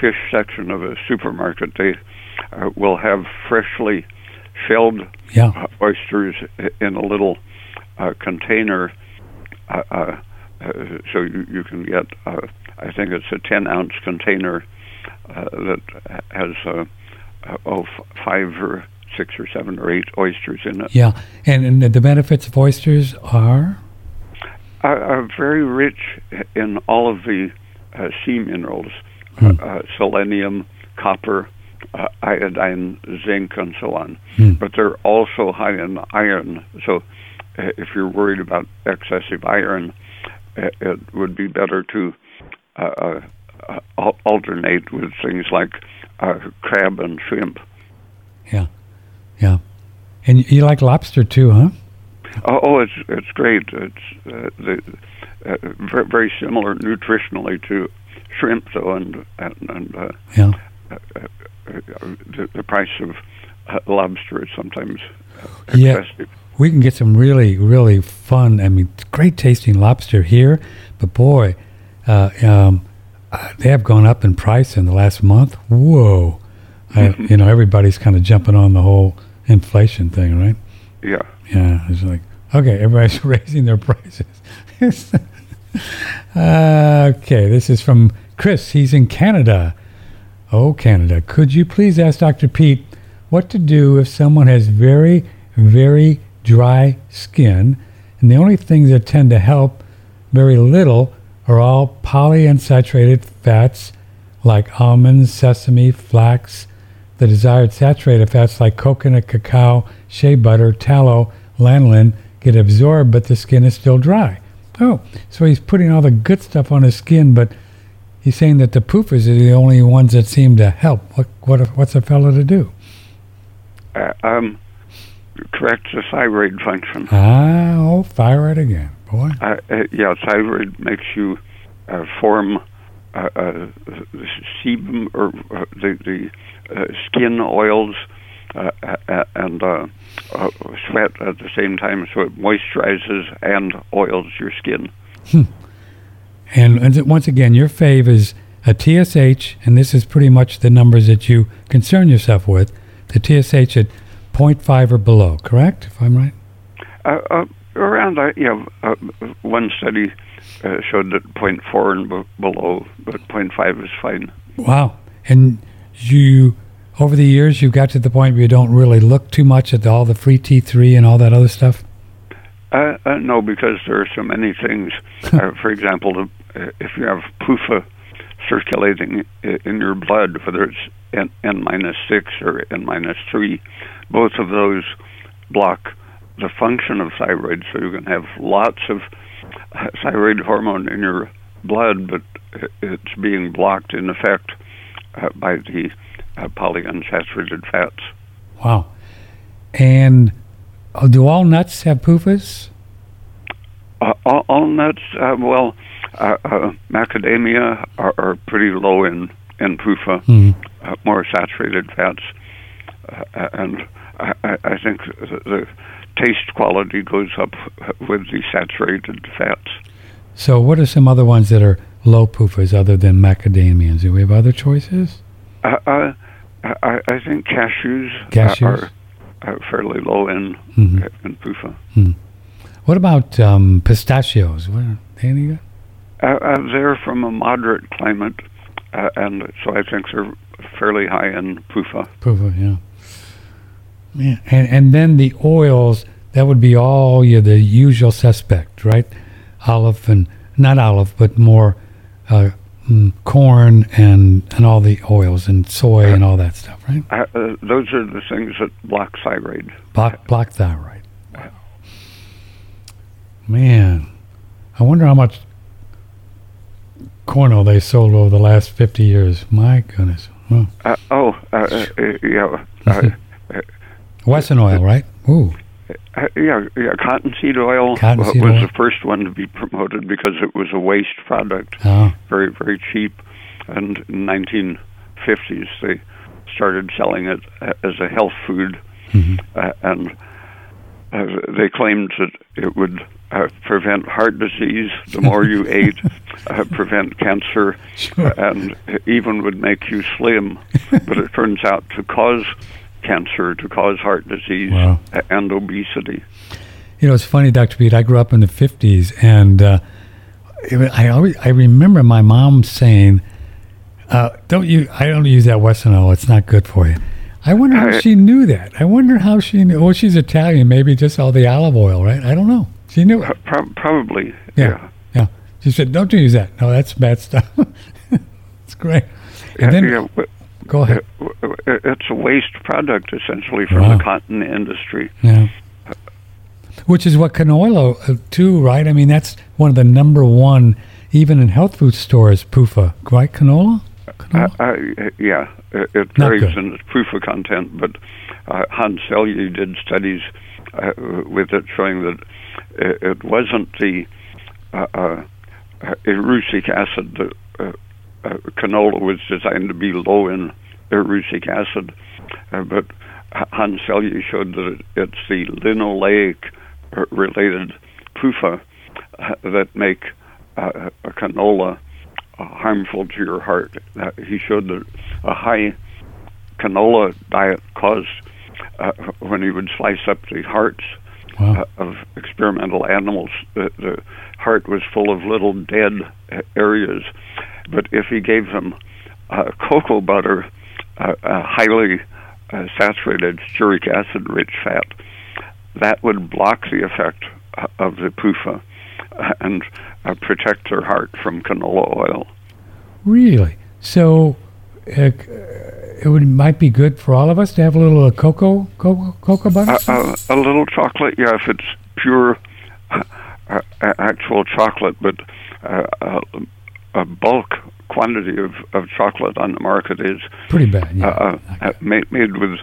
fish section of a supermarket, they will have freshly shelled oysters in a little container, so you can get, I think it's a 10-ounce container that has 5 or 6 or 7 or 8 oysters in it. Yeah, and the benefits of oysters are very rich in all of the sea minerals, selenium, copper, iodine, zinc, and so on. But they're also high in iron, so if you're worried about excessive iron, it would be better to alternate with things like crab and shrimp. Yeah. And you like lobster too, huh? Oh, it's great. It's very similar nutritionally to shrimp, though, The price of lobster is sometimes excessive. We can get some really, really fun, great tasting lobster here, but boy, they have gone up in price in the last month. Whoa. You know, everybody's kind of jumping on the whole inflation thing, right? Yeah. Yeah. It's like, okay, everybody's raising their prices. Okay, this is from Chris. He's in Canada. Oh, Canada. Could you please ask Dr. Peat what to do if someone has very, very dry skin, and the only things that tend to help very little are all polyunsaturated fats like almonds, sesame, flax, the desired saturated fats like coconut, cacao, shea butter, tallow, lanolin get absorbed, but the skin is still dry. Oh, so he's putting all the good stuff on his skin, but he's saying that the poofers are the only ones that seem to help. What's a fellow to do? Correct the thyroid function. Thyroid again, boy. Thyroid makes you form sebum or the skin oils and sweat at the same time, so it moisturizes and oils your skin. And once again, your fave is a TSH, and this is pretty much the numbers that you concern yourself with. The TSH at 0.5 or below, correct? If I'm right, one study showed that 0.4 and below, but 0.5 is fine. Wow! And you, over the years, you've got to the point where you don't really look too much at all the free T3 and all that other stuff. No, because there are so many things. For example, if you have PUFA circulating in your blood, whether it's N-6 or N-3, both of those block the function of thyroid, so you can have lots of thyroid hormone in your blood, but it's being blocked in effect by the polyunsaturated fats. Wow. And do all nuts have PUFAs? All nuts, macadamia are pretty low in PUFA, more saturated fats, and I think the taste quality goes up with the saturated fats. So what are some other ones that are low PUFAs other than macadamias? Do we have other choices? I think cashews are fairly low in PUFA. What about pistachios? What are they any good? They're from a moderate climate, and so I think they're fairly high in PUFA. PUFA, yeah. Yeah. And then the oils, that would be all the usual suspect, right? Olive and, not olive, but more corn and all the oils and soy and all that stuff, right? Those are the things that block thyroid. Block thyroid. Wow. Man, I wonder how much corn oil they sold over the last 50 years. My goodness. Oh. Wesson oil, right? Ooh. Cottonseed oil was the first one to be promoted because it was a waste product, very, very cheap. And in the 1950s, they started selling it as a health food, and they claimed that it would prevent heart disease the more you ate, prevent cancer, and even would make you slim. But it turns out to cause cancer, to cause heart disease, wow, and obesity. You know, it's funny, Dr. Peat, I grew up in the 50s, and I remember my mom saying, I don't use that Wesson oil, it's not good for you. I wonder how she knew that. I wonder how she knew. Well, she's Italian, maybe just all the olive oil, right? I don't know. She knew it. Probably. Yeah. She said, don't you use that. No, that's bad stuff. It's great. And then, go ahead. It's a waste product, essentially, from the cotton industry. Yeah. Which is what canola, too, right? I mean, that's one of the number one, even in health food stores, PUFA. Right, canola? It varies in its PUFA content, but Hans Selye did studies with it showing that it wasn't the erucic acid that canola was designed to be low in erucic acid, but Hans Selye showed that it's the linoleic-related PUFA that make a canola harmful to your heart. He showed that a high canola diet caused when he would slice up the hearts of experimental animals. The heart was full of little dead areas. But if he gave them cocoa butter, a highly saturated stearic acid-rich fat, that would block the effect of the PUFA and protect their heart from canola oil. Really? So it might be good for all of us to have a little cocoa butter? A little chocolate, yeah, if it's pure actual chocolate, but a bulk quantity of chocolate on the market is pretty bad. Yeah, made with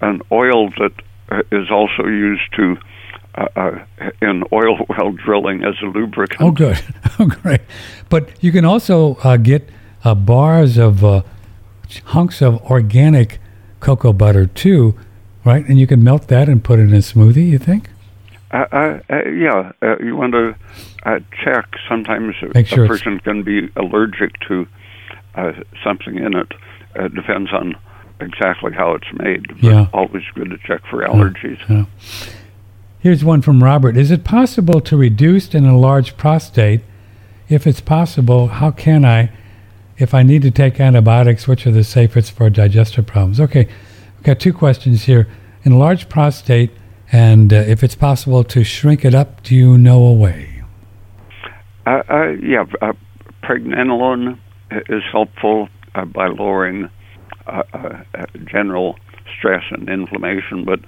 an oil that is also used to in oil well drilling as a lubricant. Oh, good. Oh, great. But you can also get bars of hunks of organic cocoa butter too, right? And you can melt that and put it in a smoothie, you think? Yeah. You want to check. Sometimes a person can be allergic to something in it. It depends on exactly how it's made. But always good to check for allergies. Yeah. Here's one from Robert. Is it possible to reduce and enlarge prostate? If it's possible, how can I? If I need to take antibiotics, which are the safest for digestive problems? Okay, we've got two questions here. Enlarged prostate, and if it's possible to shrink it up, do you know a way? Pregnenolone is helpful by lowering general stress and inflammation, but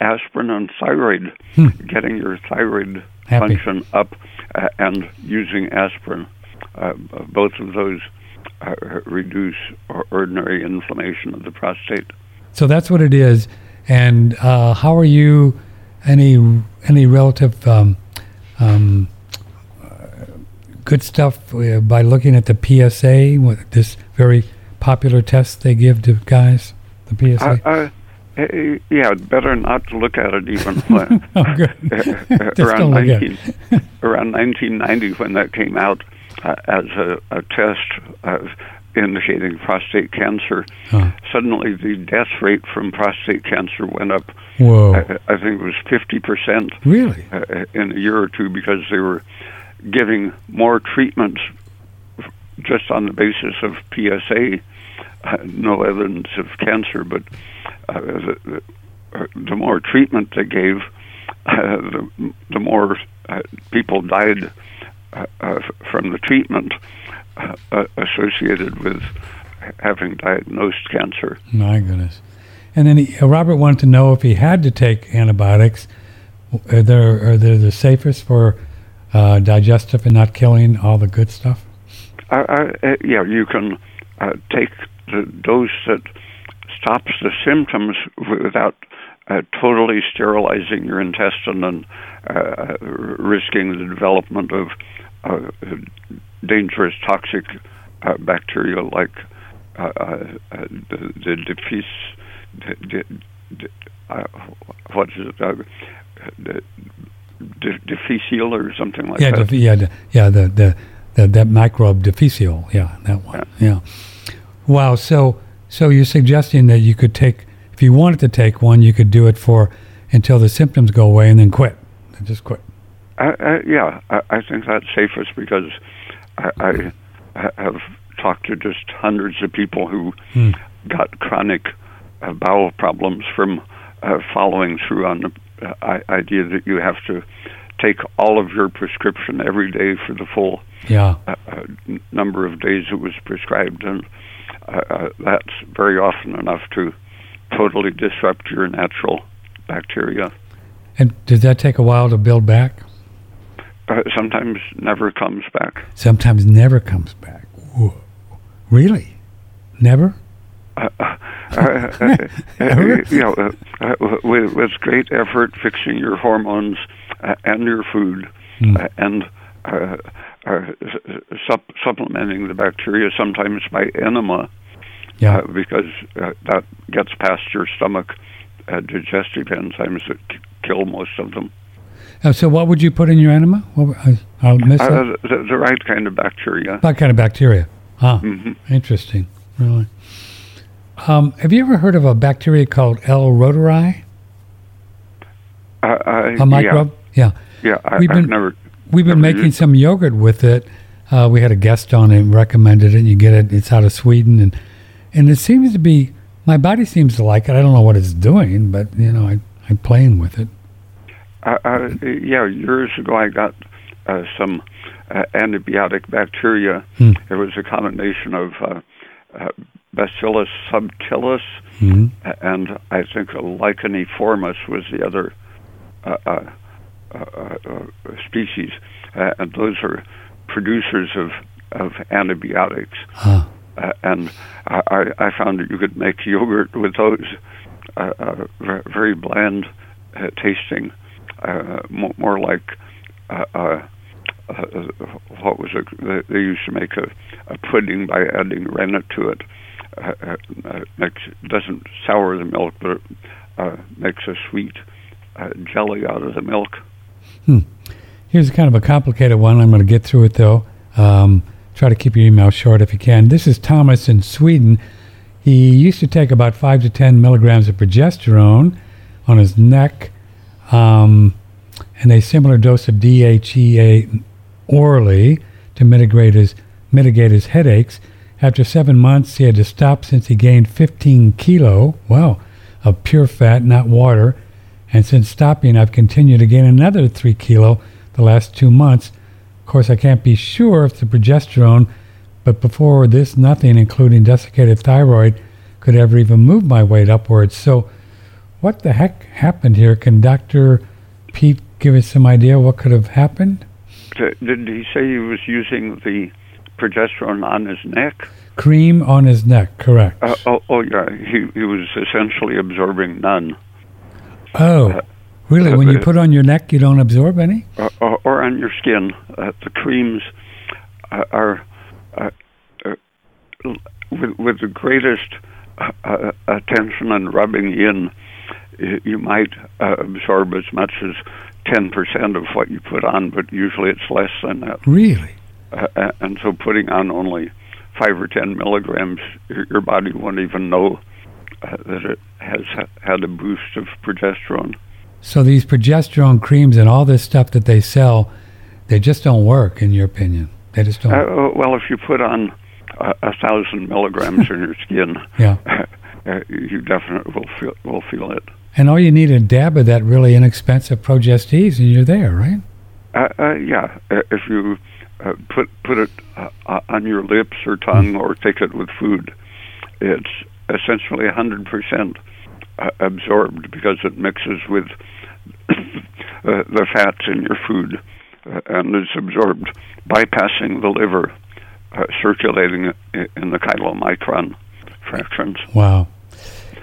aspirin and thyroid, getting your thyroid function up and using aspirin. Both of those reduce ordinary inflammation of the prostate. So that's what it is. And how are you, any relative good stuff by looking at the PSA, this very popular test they give to guys, the PSA? Yeah, better not to look at it even when, around 1990 when that came out as a test indicating prostate cancer. Suddenly the death rate from prostate cancer went up. Whoa. I think it was 50%. Really? In a year or two, because they were giving more treatments just on the basis of PSA. No evidence of cancer, but the more treatment they gave, the more people died from the treatment associated with having diagnosed cancer. My goodness. And then Robert wanted to know if he had to take antibiotics, are they the safest for digestive and not killing all the good stuff? Yeah, you can take the dose that stops the symptoms without totally sterilizing your intestine and risking the development of dangerous, toxic bacteria like the diffuse. Difficile or something like that? That microbe difficile. Yeah, that one. Yeah. Wow. So you're suggesting that you could take, if you wanted to take one, you could do it for until the symptoms go away and then quit. Just quit. I think that's safest because I have talked to just hundreds of people who got chronic bowel problems from following through on the idea that you have to take all of your prescription every day for the full number of days it was prescribed, and that's very often enough to totally disrupt your natural bacteria. And does that take a while to build back? Sometimes never comes back. Sometimes never comes back. Whoa. Really? Never? With great effort, fixing your hormones and your food and supplementing the bacteria, sometimes by enema, because that gets past your stomach, digestive enzymes that kill most of them. So what would you put in your enema? I'll miss that. The right kind of bacteria. That kind of bacteria. Interesting. Really. Have you ever heard of a bacteria called L. rotari? A microbe? Yeah. We've been making some yogurt with it. We had a guest on it and recommended it, and you get it. It's out of Sweden, and it seems to be, my body seems to like it. I don't know what it's doing, but, you know, I'm playing with it. Years ago I got some antibiotic bacteria. It was a combination of Bacillus subtilis, and I think Licheniformis was the other species, and those are producers of antibiotics. And I found that you could make yogurt with those very bland tasting, more like what was it? They used to make a pudding by adding rennet to it. Doesn't sour the milk, but it makes a sweet jelly out of the milk. Here's kind of a complicated one. I'm going to get through it, though. Try to keep your email short if you can. This is Thomas in Sweden. He used to take about 5 to 10 milligrams of progesterone on his neck, and a similar dose of DHEA orally to mitigate his headaches. After 7 months, he had to stop since he gained 15 kilo, of pure fat, not water. And since stopping, I've continued to gain another 3 kilo the last 2 months. Of course, I can't be sure if the progesterone, but before this, nothing, including desiccated thyroid, could ever even move my weight upwards. So what the heck happened here? Can Dr. Pete give us some idea what could have happened? Did he say he was using the progesterone on his neck? Cream on his neck, correct. Yeah. He was essentially absorbing none. Really? When you put on your neck, you don't absorb any? Or on your skin. The creams are with the greatest attention and rubbing in, you might absorb as much as 10% of what you put on, but usually it's less than that. Really? And so putting on only 5 or 10 milligrams, your body won't even know that it has had a boost of progesterone. So these progesterone creams and all this stuff that they sell, they just don't work, in your opinion? They just don't work. Well, if you put on 1,000 milligrams on your skin, you definitely will feel it. And all you need is a dab of that really inexpensive Progestees, and you're there, right? Yeah. If you put it on your lips or tongue or take it with food, it's essentially 100% absorbed because it mixes with the fats in your food and is absorbed, bypassing the liver, circulating in the chylomicron fractions. Wow.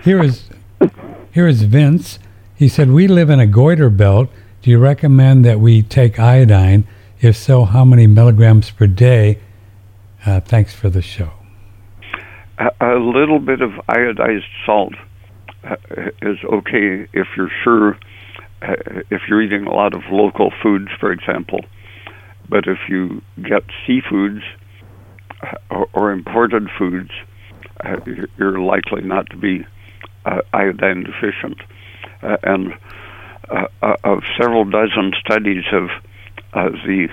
Here is Vince. He said, we live in a goiter belt. Do you recommend that we take iodine? If so, how many milligrams per day? Thanks for the show. A little bit of iodized salt is okay if you're sure, if you're eating a lot of local foods, for example. But if you get seafoods or imported foods, you're likely not to be iodine deficient. And of several dozen studies of the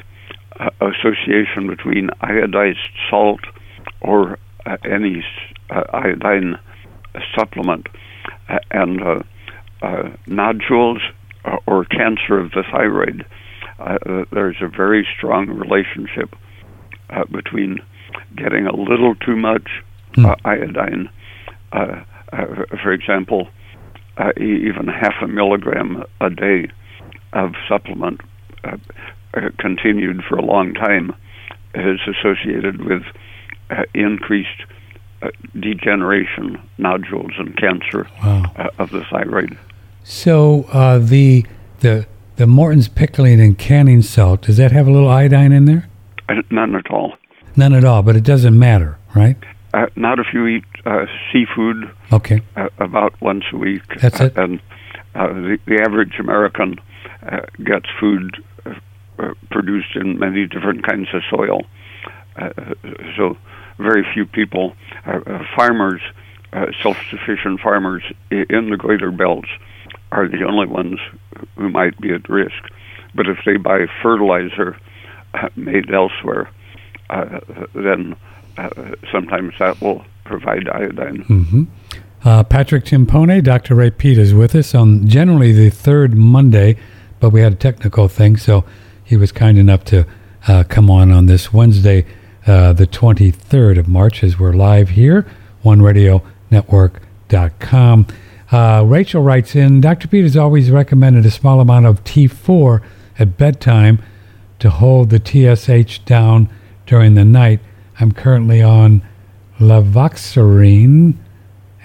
association between iodized salt or any iodine supplement and nodules or cancer of the thyroid, there's a very strong relationship between getting a little too much iodine. For example, even half a milligram a day of supplement continued for a long time is associated with increased degeneration, nodules, and cancer of the thyroid. So the Morton's pickling and canning salt, does that have a little iodine in there? None at all. None at all, but it doesn't matter, right? Not if you eat seafood about once a week. That's it? And the average American gets food produced in many different kinds of soil. So very few people, farmers self-sufficient farmers in the goiter belts are the only ones who might be at risk. But if they buy fertilizer made elsewhere, then sometimes that will provide iodine. Mm-hmm. Patrick Timpone, Dr. Ray Peat is with us on generally the third Monday, but we had a technical thing, so he was kind enough to come on this Wednesday, the 23rd of March, as we're live here, OneRadioNetwork.com. Rachel writes in, Dr. Peat has always recommended a small amount of T4 at bedtime to hold the TSH down during the night. I'm currently on lavoxarine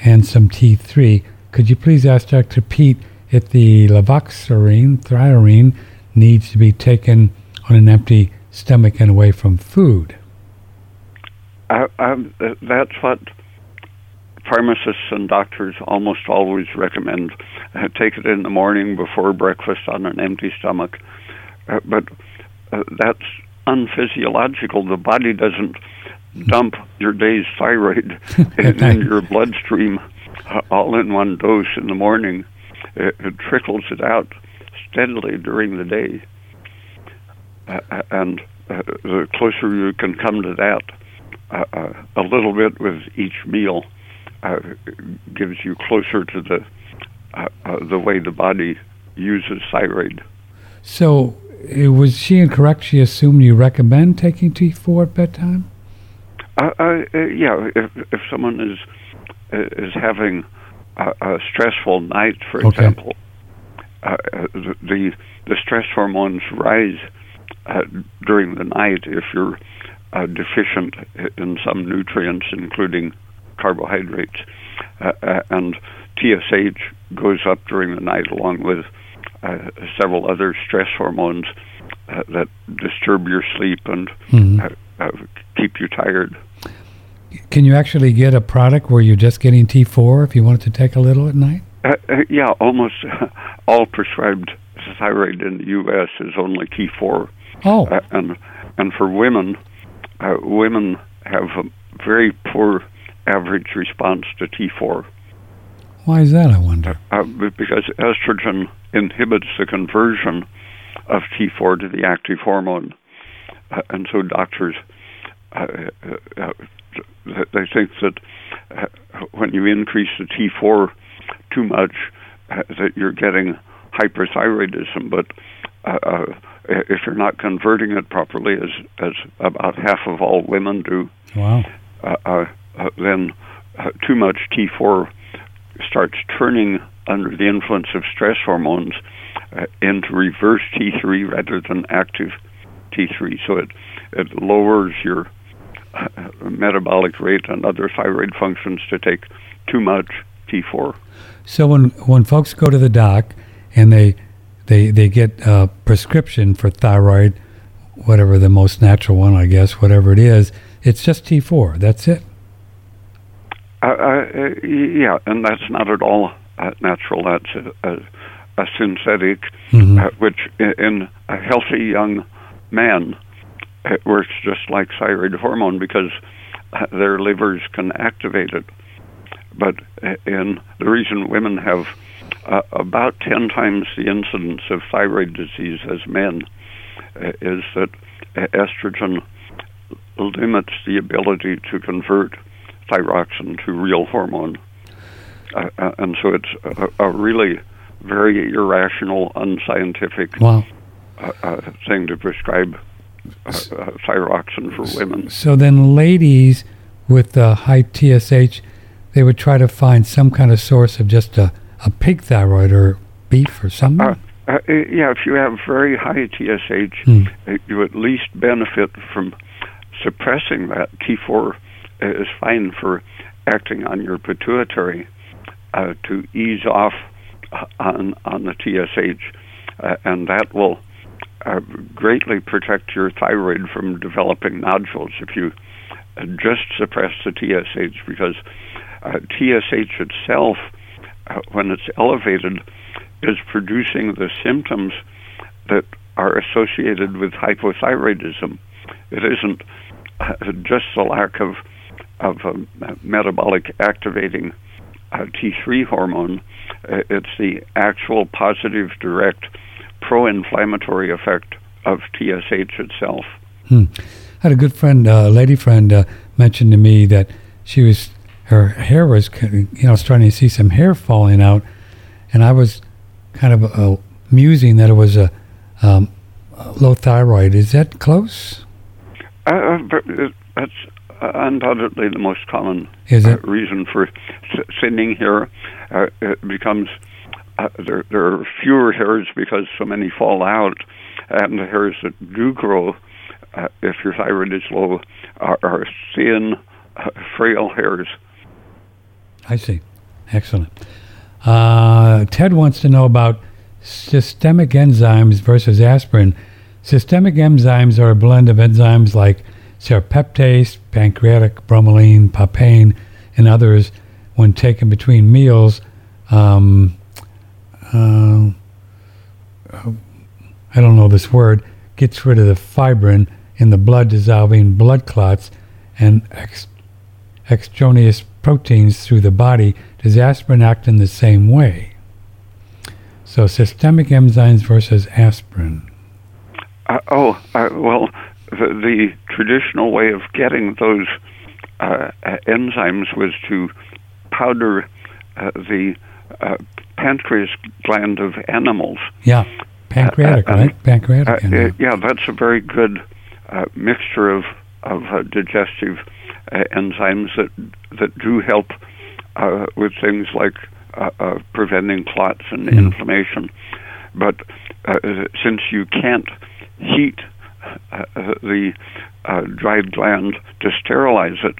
and some T3. Could you please ask Dr. Peat if the lavoxarine, thriarine, needs to be taken on an empty stomach and away from food? That's what pharmacists and doctors almost always recommend. Take it in the morning before breakfast on an empty stomach. But that's unphysiological. The body doesn't dump your day's thyroid in your bloodstream all in one dose in the morning. It trickles it out steadily during the day. And the closer you can come to that, a little bit with each meal gives you closer to the way the body uses thyroid. So was she incorrect? She assumed you recommend taking T4 at bedtime? Yeah, if someone is having a stressful night, for example, the stress hormones rise during the night if you're deficient in some nutrients, including carbohydrates, and TSH goes up during the night along with several other stress hormones that disturb your sleep and keep you tired. Can you actually get a product where you're just getting T4 if you wanted to take a little at night? Yeah, almost all prescribed thyroid in the U.S. is only T4. Oh. And for women, women have a very poor average response to T4. Why is that, I wonder? Because estrogen inhibits the conversion of T4 to the active hormone. And so doctors, they think that when you increase the T4 too much, that you're getting hyperthyroidism. But if you're not converting it properly, as about half of all women do, wow. Then too much T4 starts turning under the influence of stress hormones into reverse T3 rather than active T3. So it lowers your metabolic rate and other thyroid functions to take too much T4. So when folks go to the doc and they get a prescription for thyroid, whatever the most natural one, I guess, whatever it is, it's just T4. That's it. Yeah, and that's not at all natural. That's a synthetic, which in a healthy young man, it works just like thyroid hormone because their livers can activate it. But in the reason women have about 10 times the incidence of thyroid disease as men is that estrogen limits the ability to convert thyroxine to real hormone. And so it's a really very irrational, unscientific thing to prescribe thyroxine for women. So then ladies with high TSH, they would try to find some kind of source of just a pig thyroid or beef or something? Yeah, if you have very high TSH, you at least benefit from suppressing that. T4 is fine for acting on your pituitary to ease off on the TSH, and that will greatly protect your thyroid from developing nodules if you just suppress the TSH, because TSH itself, when it's elevated, is producing the symptoms that are associated with hypothyroidism. It isn't just the lack of metabolic activating T3 hormone. It's the actual positive direct pro-inflammatory effect of TSH itself. I had a good friend, lady friend, mentioned to me that she was, her hair was, starting to see some hair falling out, and I was kind of musing that it was a low thyroid. Is that close? That's undoubtedly the most common reason for thinning hair. It becomes there are fewer hairs because so many fall out, and the hairs that do grow, if your thyroid is low, are thin, frail hairs. I see. Excellent. Ted wants to know about systemic enzymes versus aspirin. Systemic enzymes are a blend of enzymes like serpeptase, pancreatic bromelain, papain, and others. When taken between meals, I don't know this word, gets rid of the fibrin in the blood, dissolving blood clots and exogenous proteins through the body. Does aspirin act in the same way? So systemic enzymes versus aspirin. Well, the traditional way of getting those enzymes was to powder the pancreas gland of animals. Yeah, pancreatic, right? Pancreatic. Yeah, that's a very good mixture of digestive enzymes that do help with things like preventing clots and inflammation. But since you can't heat the dried gland to sterilize it,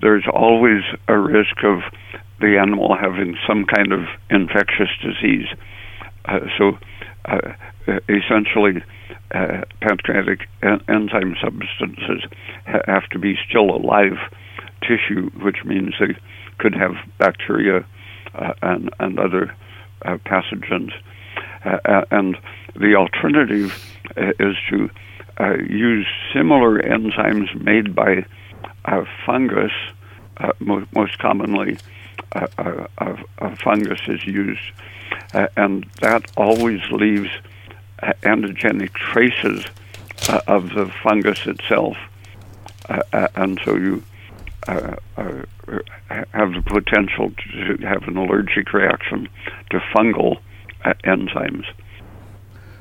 there's always a risk of the animal having some kind of infectious disease. Essentially, pancreatic enzyme substances have to be still alive tissue, which means they could have bacteria and other pathogens. And the alternative is to use similar enzymes made by fungus. Most commonly, fungus is used, and that always leaves antigenic traces of the fungus itself, and so you have the potential to have an allergic reaction to fungal enzymes.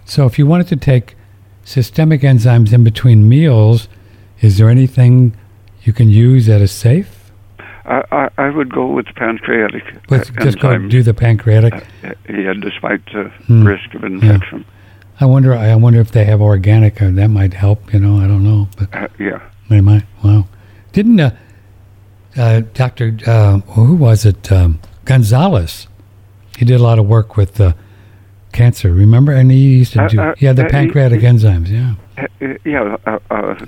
So if you wanted to take systemic enzymes in between meals, is there anything you can use that is safe? I would go with pancreatic. Just go do the pancreatic? Yeah, despite the risk of infection. Yeah. I wonder if they have organic, or that might help, I don't know. But yeah. They might. Wow. Didn't Dr. Who was it? Gonzalez. He did a lot of work with cancer, remember? And he used to the pancreatic enzymes, yeah.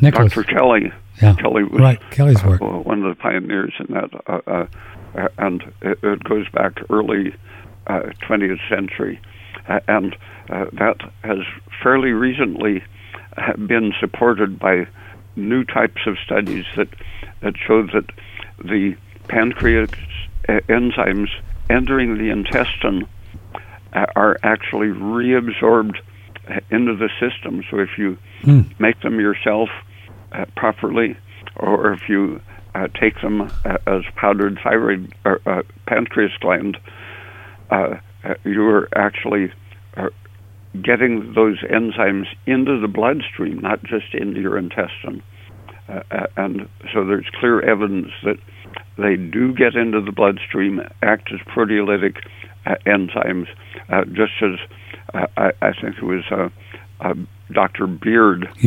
Dr. Kelly. Yeah. Kelly was Kelly's work. One of the pioneers in that, and it goes back early 20th century, and that has fairly recently been supported by new types of studies that show that the pancreas enzymes entering the intestine are actually reabsorbed into the system. So if you make them yourself properly, or if you take them as powdered thyroid or pancreas gland, you're actually getting those enzymes into the bloodstream, not just into your intestine. And so there's clear evidence that they do get into the bloodstream, act as proteolytic enzymes, just as I think it was Dr. Beard at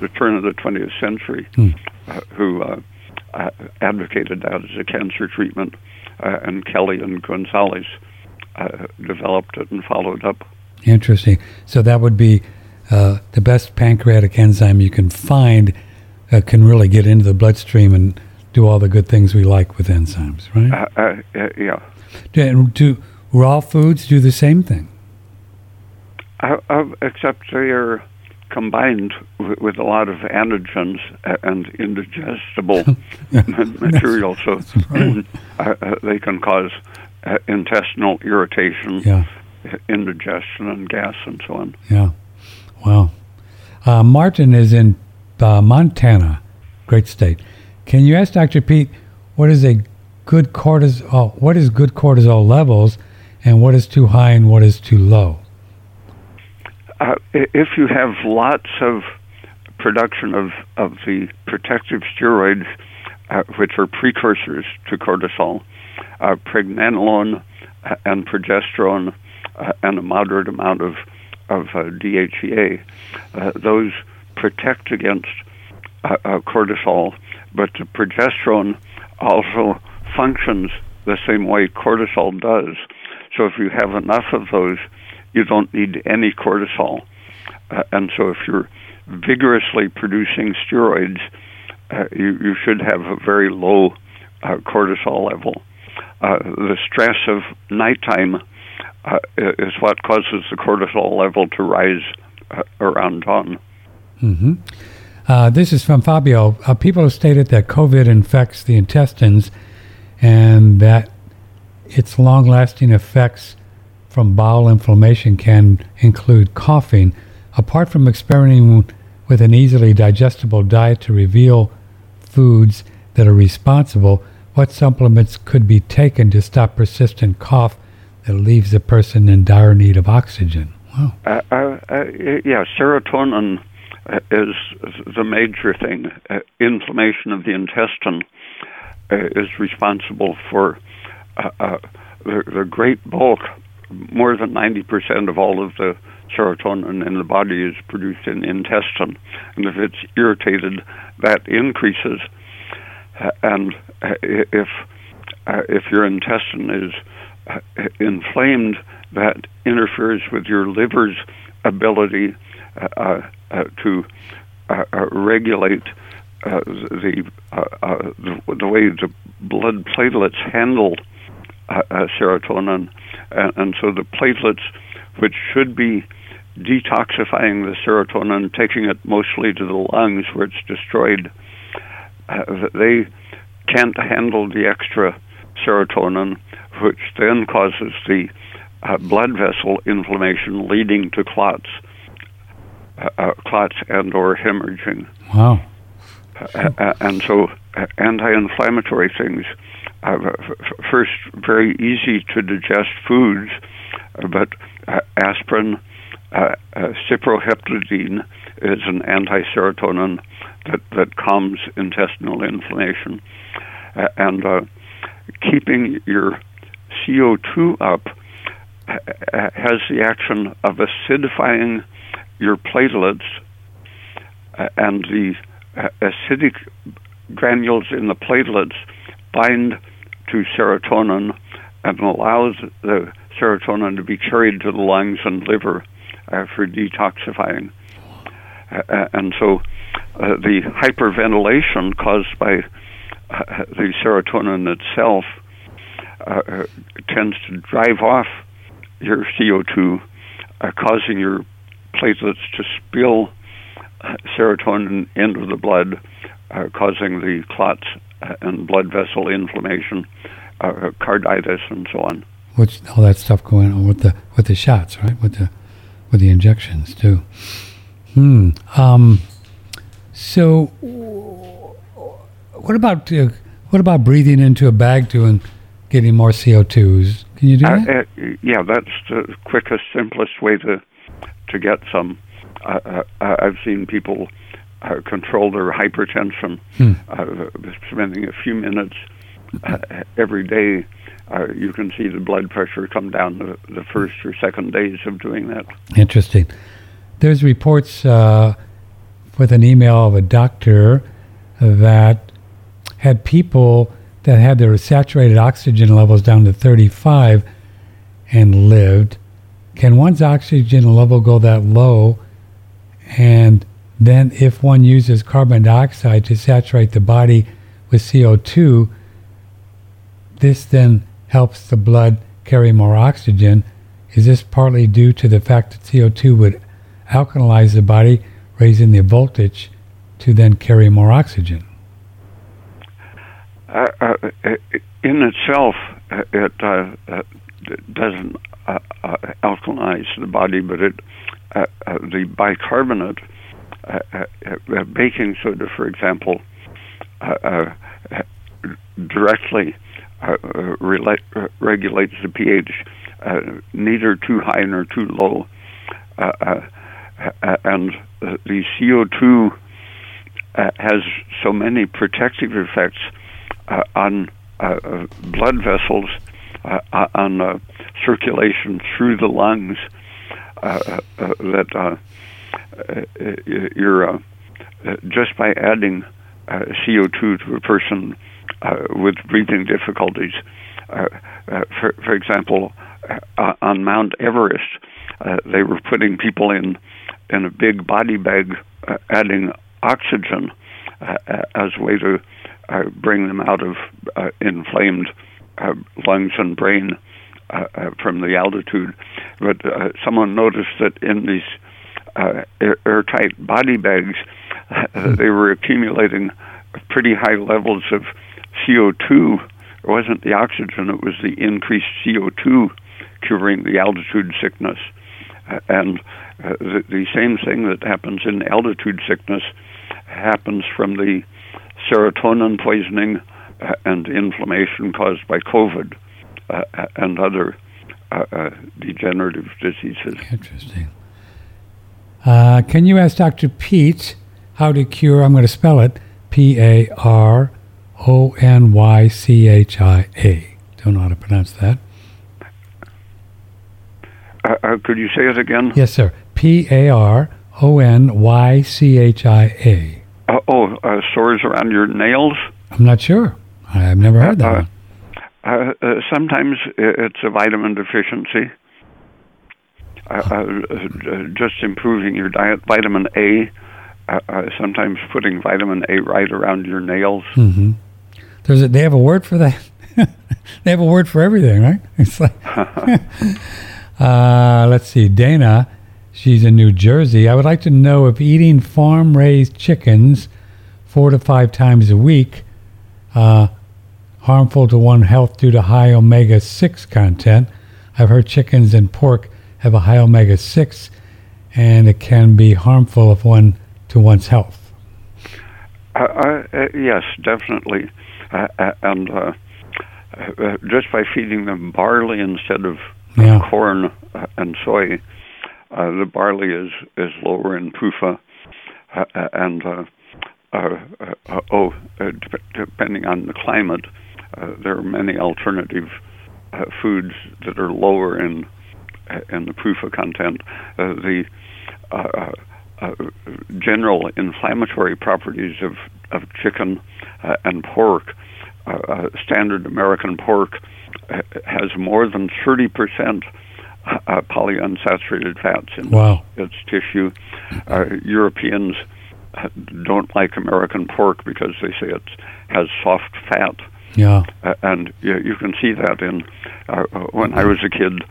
the turn of the 20th century, who advocated that as a cancer treatment, and Kelly and Gonzalez developed it and followed up. Interesting. So that would be the best pancreatic enzyme you can find that can really get into the bloodstream and do all the good things we like with enzymes, right? Yeah. Do raw foods do the same thing? Except they are combined with a lot of antigens and indigestible material, so they can cause intestinal irritation, indigestion, and gas, and so on. Yeah, wow. Martin is in Montana, great state. Can you ask Dr. Peat what is good cortisol levels, and what is too high and what is too low? If you have lots of production of the protective steroids, which are precursors to cortisol, pregnenolone and progesterone, and a moderate amount of DHEA, those protect against cortisol. But the progesterone also functions the same way cortisol does. So if you have enough of those, you don't need any cortisol. And so if you're vigorously producing steroids, you should have a very low cortisol level. The stress of nighttime is what causes the cortisol level to rise around dawn. Mm-hmm. This is from Fabio. People have stated that COVID infects the intestines and that its long-lasting effects from bowel inflammation can include coughing. Apart from experimenting with an easily digestible diet to reveal foods that are responsible, what supplements could be taken to stop persistent cough that leaves the person in dire need of oxygen? Wow. Serotonin is the major thing. Inflammation of the intestine is responsible for the great bulk. More than 90% of all of the serotonin in the body is produced in the intestine. And if it's irritated, that increases. And if your intestine is inflamed, that interferes with your liver's ability to regulate the way the blood platelets handle serotonin. And so the platelets, which should be detoxifying the serotonin, taking it mostly to the lungs where it's destroyed, they can't handle the extra serotonin, which then causes the blood vessel inflammation leading to clots and or hemorrhaging. Wow. And so anti-inflammatory things. First, very easy to digest foods, but aspirin, ciproheptadine is an anti-serotonin that calms intestinal inflammation. And keeping your CO2 up has the action of acidifying your platelets, and the acidic granules in the platelets bind to serotonin and allows the serotonin to be carried to the lungs and liver for detoxifying. And so the hyperventilation caused by the serotonin itself tends to drive off your CO2, causing your platelets to spill serotonin into the blood, causing the clots and blood vessel inflammation, carditis, and so on. Which all that stuff going on with the shots, right? With the injections too. So, what about breathing into a bag and getting more CO2s? Can you do that? That's the quickest, simplest way to get some. I've seen people control their hypertension, spending a few minutes every day. You can see the blood pressure come down the first or second days of doing that. Interesting. There's reports with an email of a doctor that had people that had their saturated oxygen levels down to 35 and lived. Can one's oxygen level go that low? And then if one uses carbon dioxide to saturate the body with CO2, this then helps the blood carry more oxygen. Is this partly due to the fact that CO2 would alkalize the body raising the voltage to then carry more oxygen? In itself, it doesn't alkalize the body, but it the bicarbonate, baking soda, for example, directly regulates the pH, neither too high nor too low. And the CO2 has so many protective effects on blood vessels, on circulation through the lungs, that you're just by adding CO2 to a person with breathing difficulties. For example, on Mount Everest, they were putting people in a big body bag, adding oxygen as a way to bring them out of inflamed lungs and brain from the altitude. But someone noticed that in these airtight body bags, they were accumulating pretty high levels of CO2. It wasn't the oxygen, it was the increased CO2 curing the altitude sickness. And the same thing that happens in altitude sickness happens from the serotonin poisoning and inflammation caused by COVID and other degenerative diseases. Interesting. Can you ask Dr. Peat how to cure, I'm going to spell it, P-A-R-O-N-Y-C-H-I-A. Don't know how to pronounce that. Could you say it again? Yes, sir. P-A-R-O-N-Y-C-H-I-A. Sores around your nails? I'm not sure. I've never heard that one. Sometimes it's a vitamin deficiency. Just improving your diet. Vitamin A, sometimes putting vitamin A right around your nails. Mm-hmm. They have a word for that. They have a word for everything, right? It's like... Let's see, Dana, she's in New Jersey. I would like to know if eating farm-raised chickens 4 to 5 times a week harmful to one's health due to high omega-6 content. I've heard chickens and pork have a high omega-6, and it can be harmful to one's health. Yes, definitely. And just by feeding them barley instead of corn and soy. The barley is lower in PUFA, and depending on the climate, there are many alternative foods that are lower in the PUFA content. The general inflammatory properties of chicken and pork, standard American pork, has more than 30% polyunsaturated fats in its tissue. Europeans don't like American pork because they say it has soft fat. Yeah. And you can see that in when I was a kid,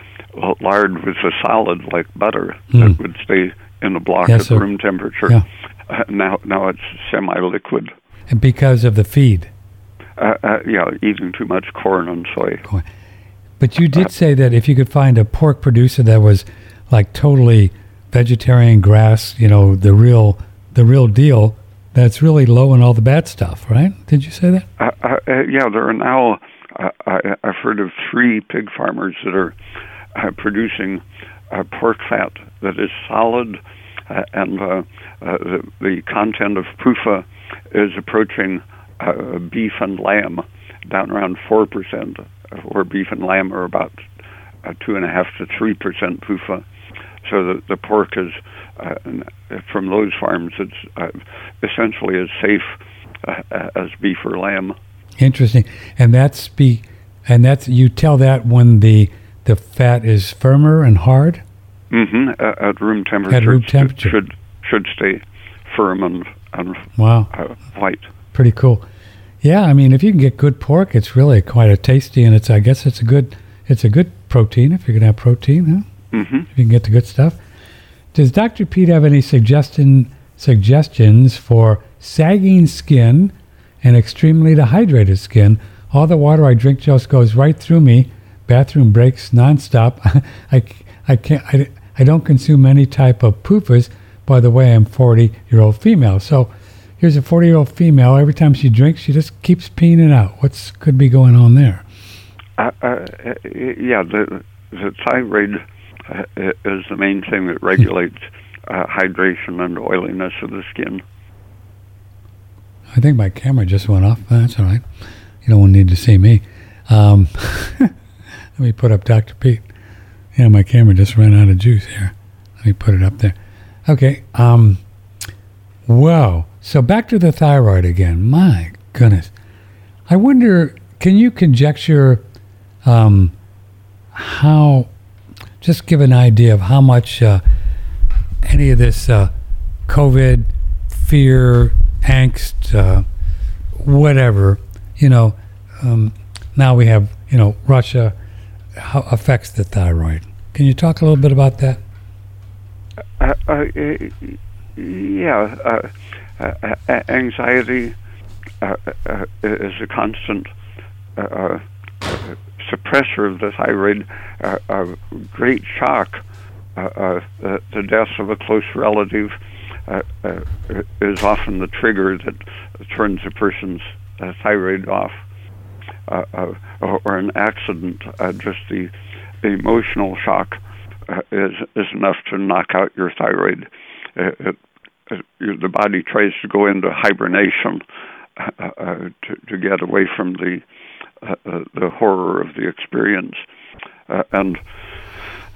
lard was a solid like butter that would stay in a block at room temperature. Yeah. Now it's semi-liquid. And because of the feed. Eating too much corn and soy. But you did say that if you could find a pork producer that was like totally vegetarian, grass, the real deal, that's really low in all the bad stuff, right? Did you say that? There are now, I've heard of 3 pig farmers that are producing pork fat that is solid, and the content of PUFA is approaching beef and lamb, down around 4%, or beef and lamb are about 2.5 to 3% PUFA. So the pork is, from those farms, it's essentially as safe as beef or lamb. Interesting, and that's you tell that when the fat is firmer and hard. Mm-hmm. At room temperature. At room temperature, should stay firm and white. Pretty cool. Yeah, I mean, if you can get good pork, it's really quite a tasty, and it's, I guess it's a good protein if you're going to have protein, huh? Mm-hmm. If you can get the good stuff. Does Dr. Pete have any suggestion suggestions for sagging skin and extremely dehydrated skin. All the water I drink just goes right through me. Bathroom breaks nonstop. I don't consume any type of PUFAs. By the way, I'm 40-year-old female. So here's a 40-year-old female. Every time she drinks, she just keeps peeing it out. What's could be going on there? The thyroid is the main thing that regulates hydration and oiliness of the skin. I think my camera just went off. That's all right. You don't need to see me. Let me put up Dr. Pete. Yeah, my camera just ran out of juice here. Let me put it up there. Okay. Wow. So back to the thyroid again. My goodness. I wonder, can you conjecture how, just give an idea of how much any of this COVID, fear, angst, whatever, now we have, Russia, how affects the thyroid. Can you talk a little bit about that? Anxiety is a constant suppressor of the thyroid. Great shock, the death of a close relative is often the trigger that turns a person's thyroid off. Or an accident, just the emotional shock is enough to knock out your thyroid. The body tries to go into hibernation to get away from the horror of the experience. And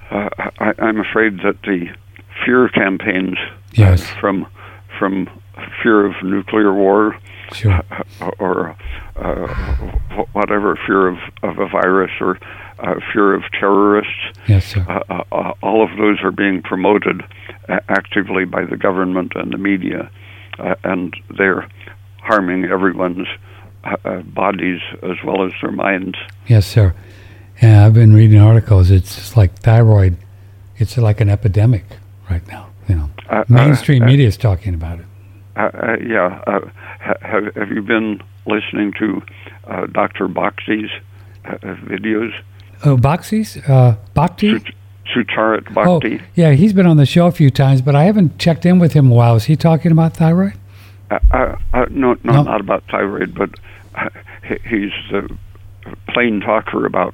I'm afraid that the fear campaigns from fear of nuclear war, sure, or whatever, fear of a virus, or fear of terrorists. Yes, sir. All of those are being promoted actively by the government and the media, and they're harming everyone's bodies as well as their minds. Yes, sir. And I've been reading articles. It's just like thyroid. It's like an epidemic right now. Mainstream media is talking about it. Have you been listening to Dr. Bhakdi's videos? Oh, Bhakdi's? Bhakdi? Sucharit Bhakdi. Oh, yeah, he's been on the show a few times, but I haven't checked in with him in a while. Is he talking about thyroid? No, not about thyroid, but he's a plain talker about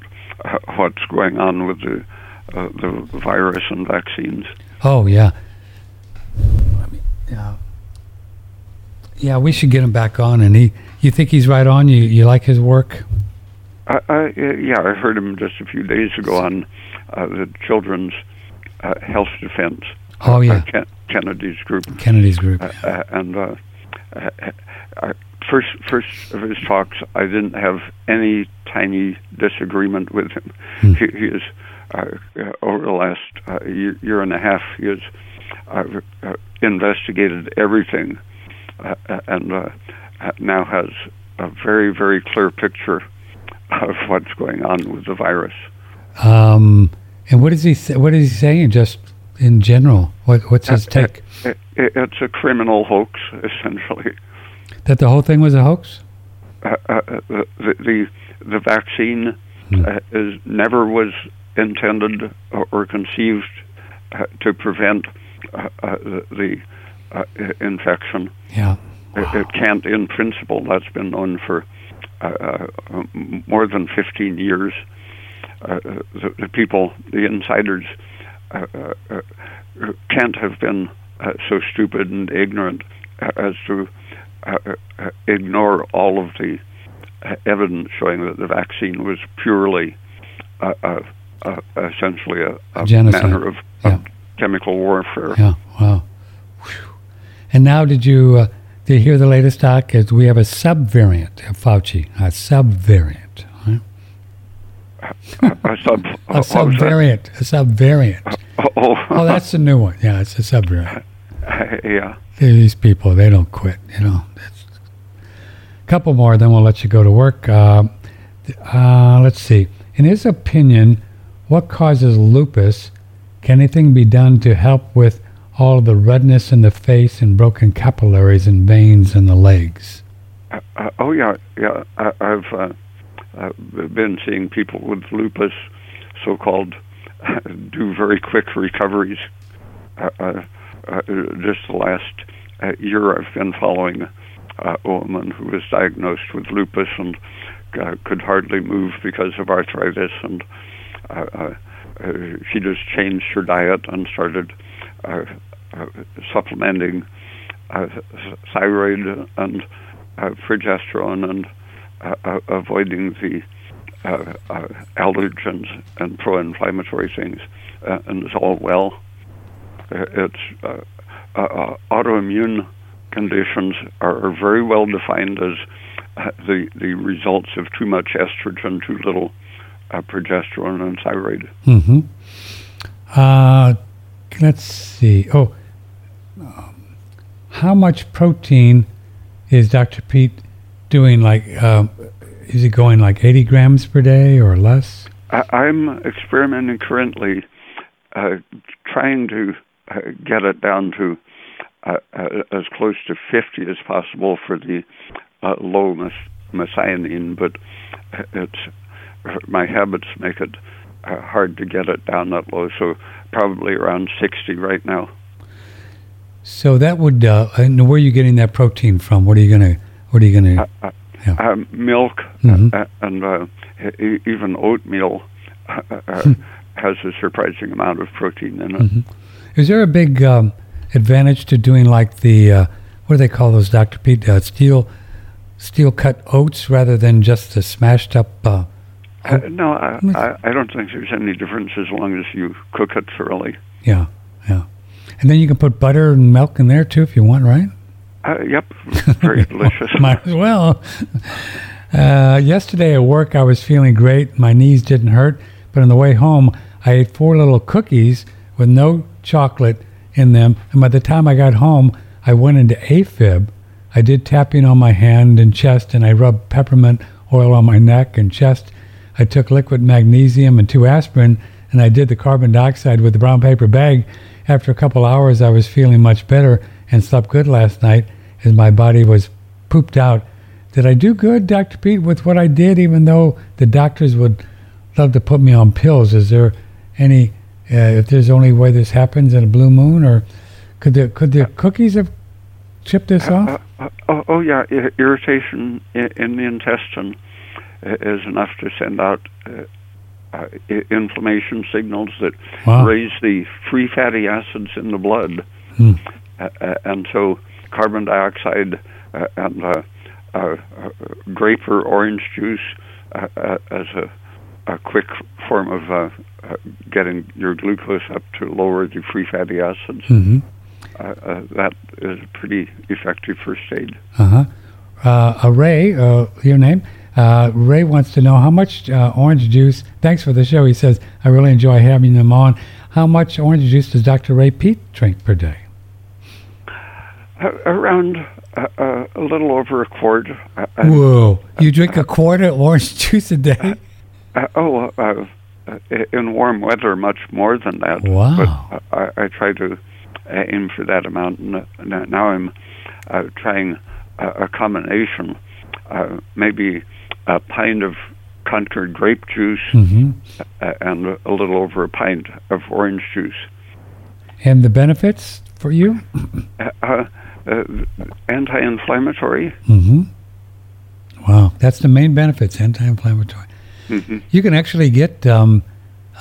what's going on with the virus and vaccines. Oh, yeah. Yeah, we should get him back on. And you think he's right on? You like his work? I heard him just a few days ago on the Children's Health Defense. Oh, yeah. Kennedy's group. Yeah. First of his talks, I didn't have any tiny disagreement with him. He is, over the last year and a half, he has investigated everything. And now has a very, very clear picture of what's going on with the virus. And what is he? What is he saying? Just in general, what's his take? It's a criminal hoax, essentially. That the whole thing was a hoax. The vaccine never was intended or conceived to prevent the infection. Yeah. It can't, in principle. That's been known for more than 15 years. The people, the insiders, can't have been so stupid and ignorant as to ignore all of the evidence showing that the vaccine was purely, essentially, a manner of chemical warfare. Yeah. Wow. And now, did you hear the latest talk? Is we have a subvariant of Fauci, a subvariant. Huh? A subvariant, a subvariant. Oh, that's a new one. Yeah, it's a subvariant. Yeah. These people, they don't quit. A couple more, then we'll let you go to work. Let's see. In his opinion, what causes lupus? Can anything be done to help with all of the redness in the face and broken capillaries and veins in the legs. Oh, yeah. I've been seeing people with lupus, so-called, do very quick recoveries. Just the last year I've been following a woman who was diagnosed with lupus and could hardly move because of arthritis, and she just changed her diet and started supplementing thyroid and progesterone and avoiding the allergens and pro-inflammatory things, and it's all well. It's autoimmune conditions are very well defined as the results of too much estrogen, too little progesterone, and thyroid. Mm-hmm. Let's see. How much protein is Dr. Peat doing? Is he going 80 grams per day or less? I'm experimenting currently, trying to get it down to as close to 50 as possible for the low methionine, but my habits make it hard to get it down that low, so probably around 60 right now. So that would, and where are you getting that protein from? What are you going to? Milk, mm-hmm. and even oatmeal has a surprising amount of protein in it. Mm-hmm. Is there a big advantage to doing the what do they call those, Dr. Pete? Steel cut oats rather than just the smashed up? No, I don't think there's any difference as long as you cook it thoroughly. Yeah. And then you can put butter and milk in there too if you want, right? Yep, very delicious. Might as well. Yesterday at work, I was feeling great. My knees didn't hurt. But on the way home, I ate 4 little cookies with no chocolate in them. And by the time I got home, I went into AFib. I did tapping on my hand and chest, and I rubbed peppermint oil on my neck and chest. I took liquid magnesium and 2 aspirin, and I did the carbon dioxide with the brown paper bag. After a couple hours, I was feeling much better and slept good last night as my body was pooped out. Did I do good, Dr. Pete, with what I did, even though the doctors would love to put me on pills? Is there any, if there's only way this happens in a blue moon, or could the cookies have chipped this off? Oh, yeah. Irritation in the intestine is enough to send out inflammation signals that raise the free fatty acids in the blood. Mm. And so carbon dioxide and grape or orange juice as a quick form of getting your glucose up to lower the free fatty acids. Mm-hmm. That is a pretty effective first aid. Uh-huh. Ray, your name? Ray wants to know how much orange juice, thanks for the show, he says, I really enjoy having them on. How much orange juice does Dr. Ray Peat drink per day? Around a little over a quart. Whoa. You drink a quart of orange juice a day? In warm weather, much more than that. Wow. But I try to aim for that amount. And now I'm trying a combination, maybe a pint of concentrated grape juice, mm-hmm. And a little over a pint of orange juice. And the benefits for you? Anti-inflammatory. Mm-hmm. Wow, that's the main benefits, anti-inflammatory. Mm-hmm. You can actually get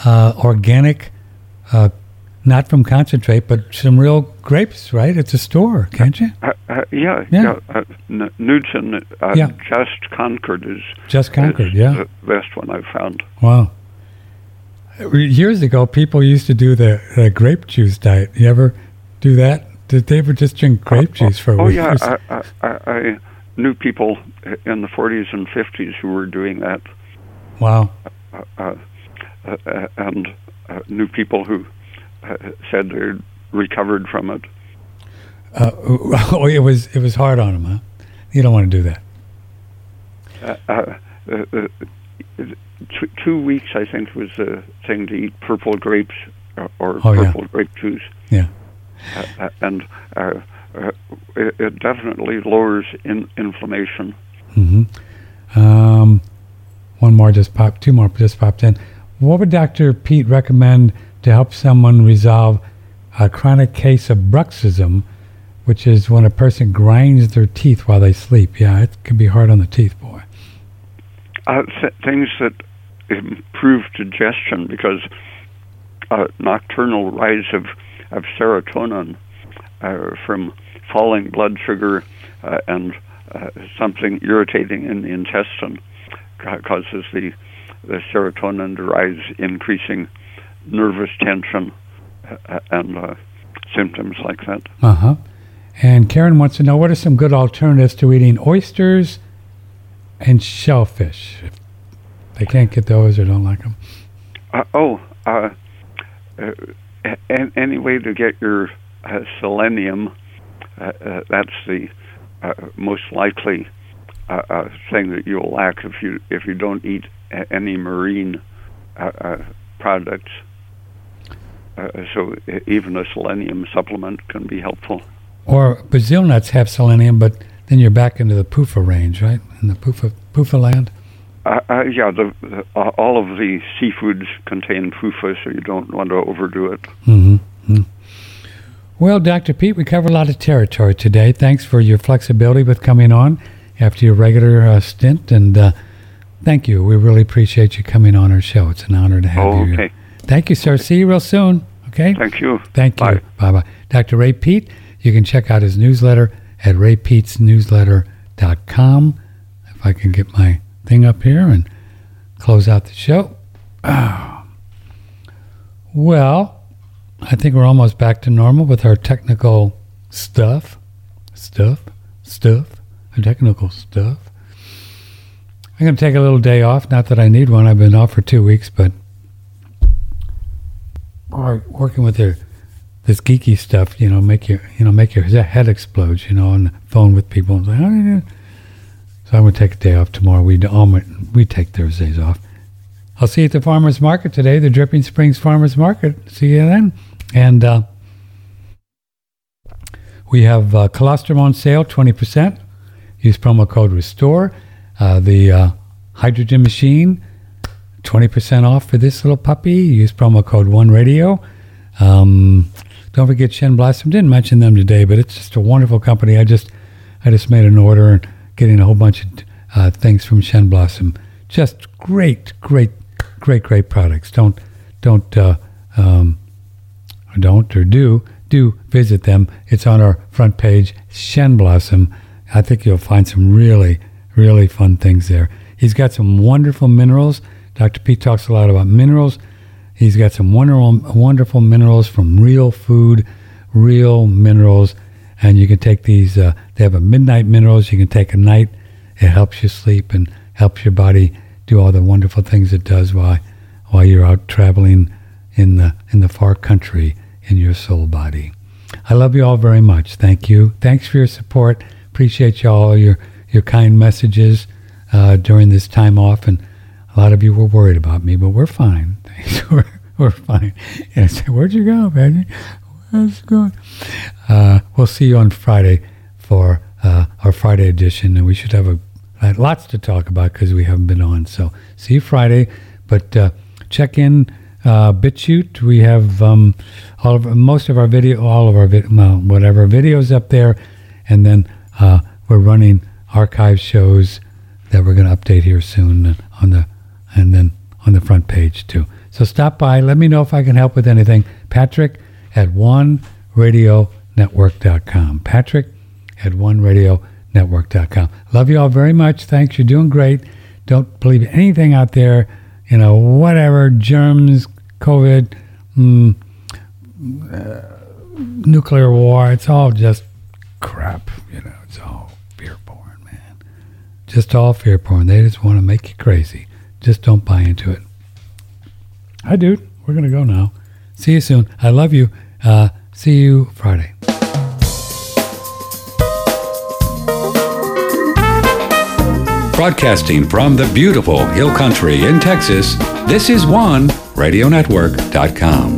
organic, not from concentrate, but some real grapes, right? At the store, can't you? Yeah. Newton, yeah. Just Concord is the best one I've found. Wow. Years ago, people used to do the grape juice diet. You ever do that? Did they ever just drink grape juice for a week? Oh, yeah. I knew people in the 40s and 50s who were doing that. Wow. And knew people who said they recovered from it. It was hard on them, huh? You don't want to do that. 2 weeks, I think, was the thing to eat purple grapes or purple grape juice. Yeah. and it definitely lowers inflammation. Mm-hmm. Two more just popped in. What would Dr. Peat recommend to help someone resolve a chronic case of bruxism, which is when a person grinds their teeth while they sleep? Yeah, it can be hard on the teeth, boy. Things that improve digestion, because nocturnal rise of serotonin from falling blood sugar and something irritating in the intestine causes the serotonin to rise, increasing nervous tension and symptoms like that. Uh-huh. And Karen wants to know, what are some good alternatives to eating oysters and shellfish? If they can't get those or don't like them. Any way to get your selenium, that's the most likely thing that you'll lack if you don't eat any marine products. So even a selenium supplement can be helpful. Or Brazil nuts have selenium, but then you're back into the PUFA range, right? In the PUFA land? Yeah, all of the seafoods contain PUFA, so you don't want to overdo it. Mm-hmm. Mm-hmm. Well, Dr. Peat, we covered a lot of territory today. Thanks for your flexibility with coming on after your regular stint, and thank you. We really appreciate you coming on our show. It's an honor to have you here. Thank you, sir. See you real soon. Okay? Thank you. Thank you. Bye. Bye-bye. Dr. Ray Peat, you can check out his newsletter at RayPeatsNewsletter.com. If I can get my thing up here and close out the show. Well, I think we're almost back to normal with our technical stuff, our technical stuff. I'm going to take a little day off. Not that I need one. I've been off for 2 weeks, but working with this geeky stuff, make your head explode, on the phone with people. And say, so I'm going to take a day off tomorrow. We take Thursdays off. I'll see you at the farmers market today, the Dripping Springs Farmers Market. See you then. And we have colostrum on sale, 20%. Use promo code RESTORE. The hydrogen machine, 20% off for this little puppy. Use promo code OneRadio. Don't forget Shen Blossom. Didn't mention them today, but it's just a wonderful company. I just made an order and getting a whole bunch of things from Shen Blossom. Just great products. Do visit them. It's on our front page, Shen Blossom. I think you'll find some really, really fun things there. He's got some wonderful minerals. Dr. Peat talks a lot about minerals. He's got some wonderful minerals from real food, real minerals. And you can take these, they have a midnight minerals. You can take a night. It helps you sleep and helps your body do all the wonderful things it does while you're out traveling in the far country in your soul body. I love you all very much. Thank you. Thanks for your support. Appreciate you all, your kind messages during this time off. And a lot of you were worried about me, but we're fine. Thanks. We're fine. Yes. Where'd you go, Patrick? Where's it going? We'll see you on Friday for our Friday edition, and we should have lots to talk about because we haven't been on. So see you Friday, but check in BitChute. We have whatever videos up there, and then we're running archive shows that we're going to update here soon on the front page too. So stop by. Let me know if I can help with anything. Patrick at OneRadioNetwork.com. Patrick at OneRadioNetwork.com. Love you all very much. Thanks. You're doing great. Don't believe anything out there. Whatever, germs, COVID, nuclear war. It's all just crap. It's all fear porn, man. Just all fear porn. They just want to make you crazy. Just don't buy into it. Hi, dude. We're going to go now. See you soon. I love you. See you Friday. Broadcasting from the beautiful Hill Country in Texas, this is OneRadioNetwork.com.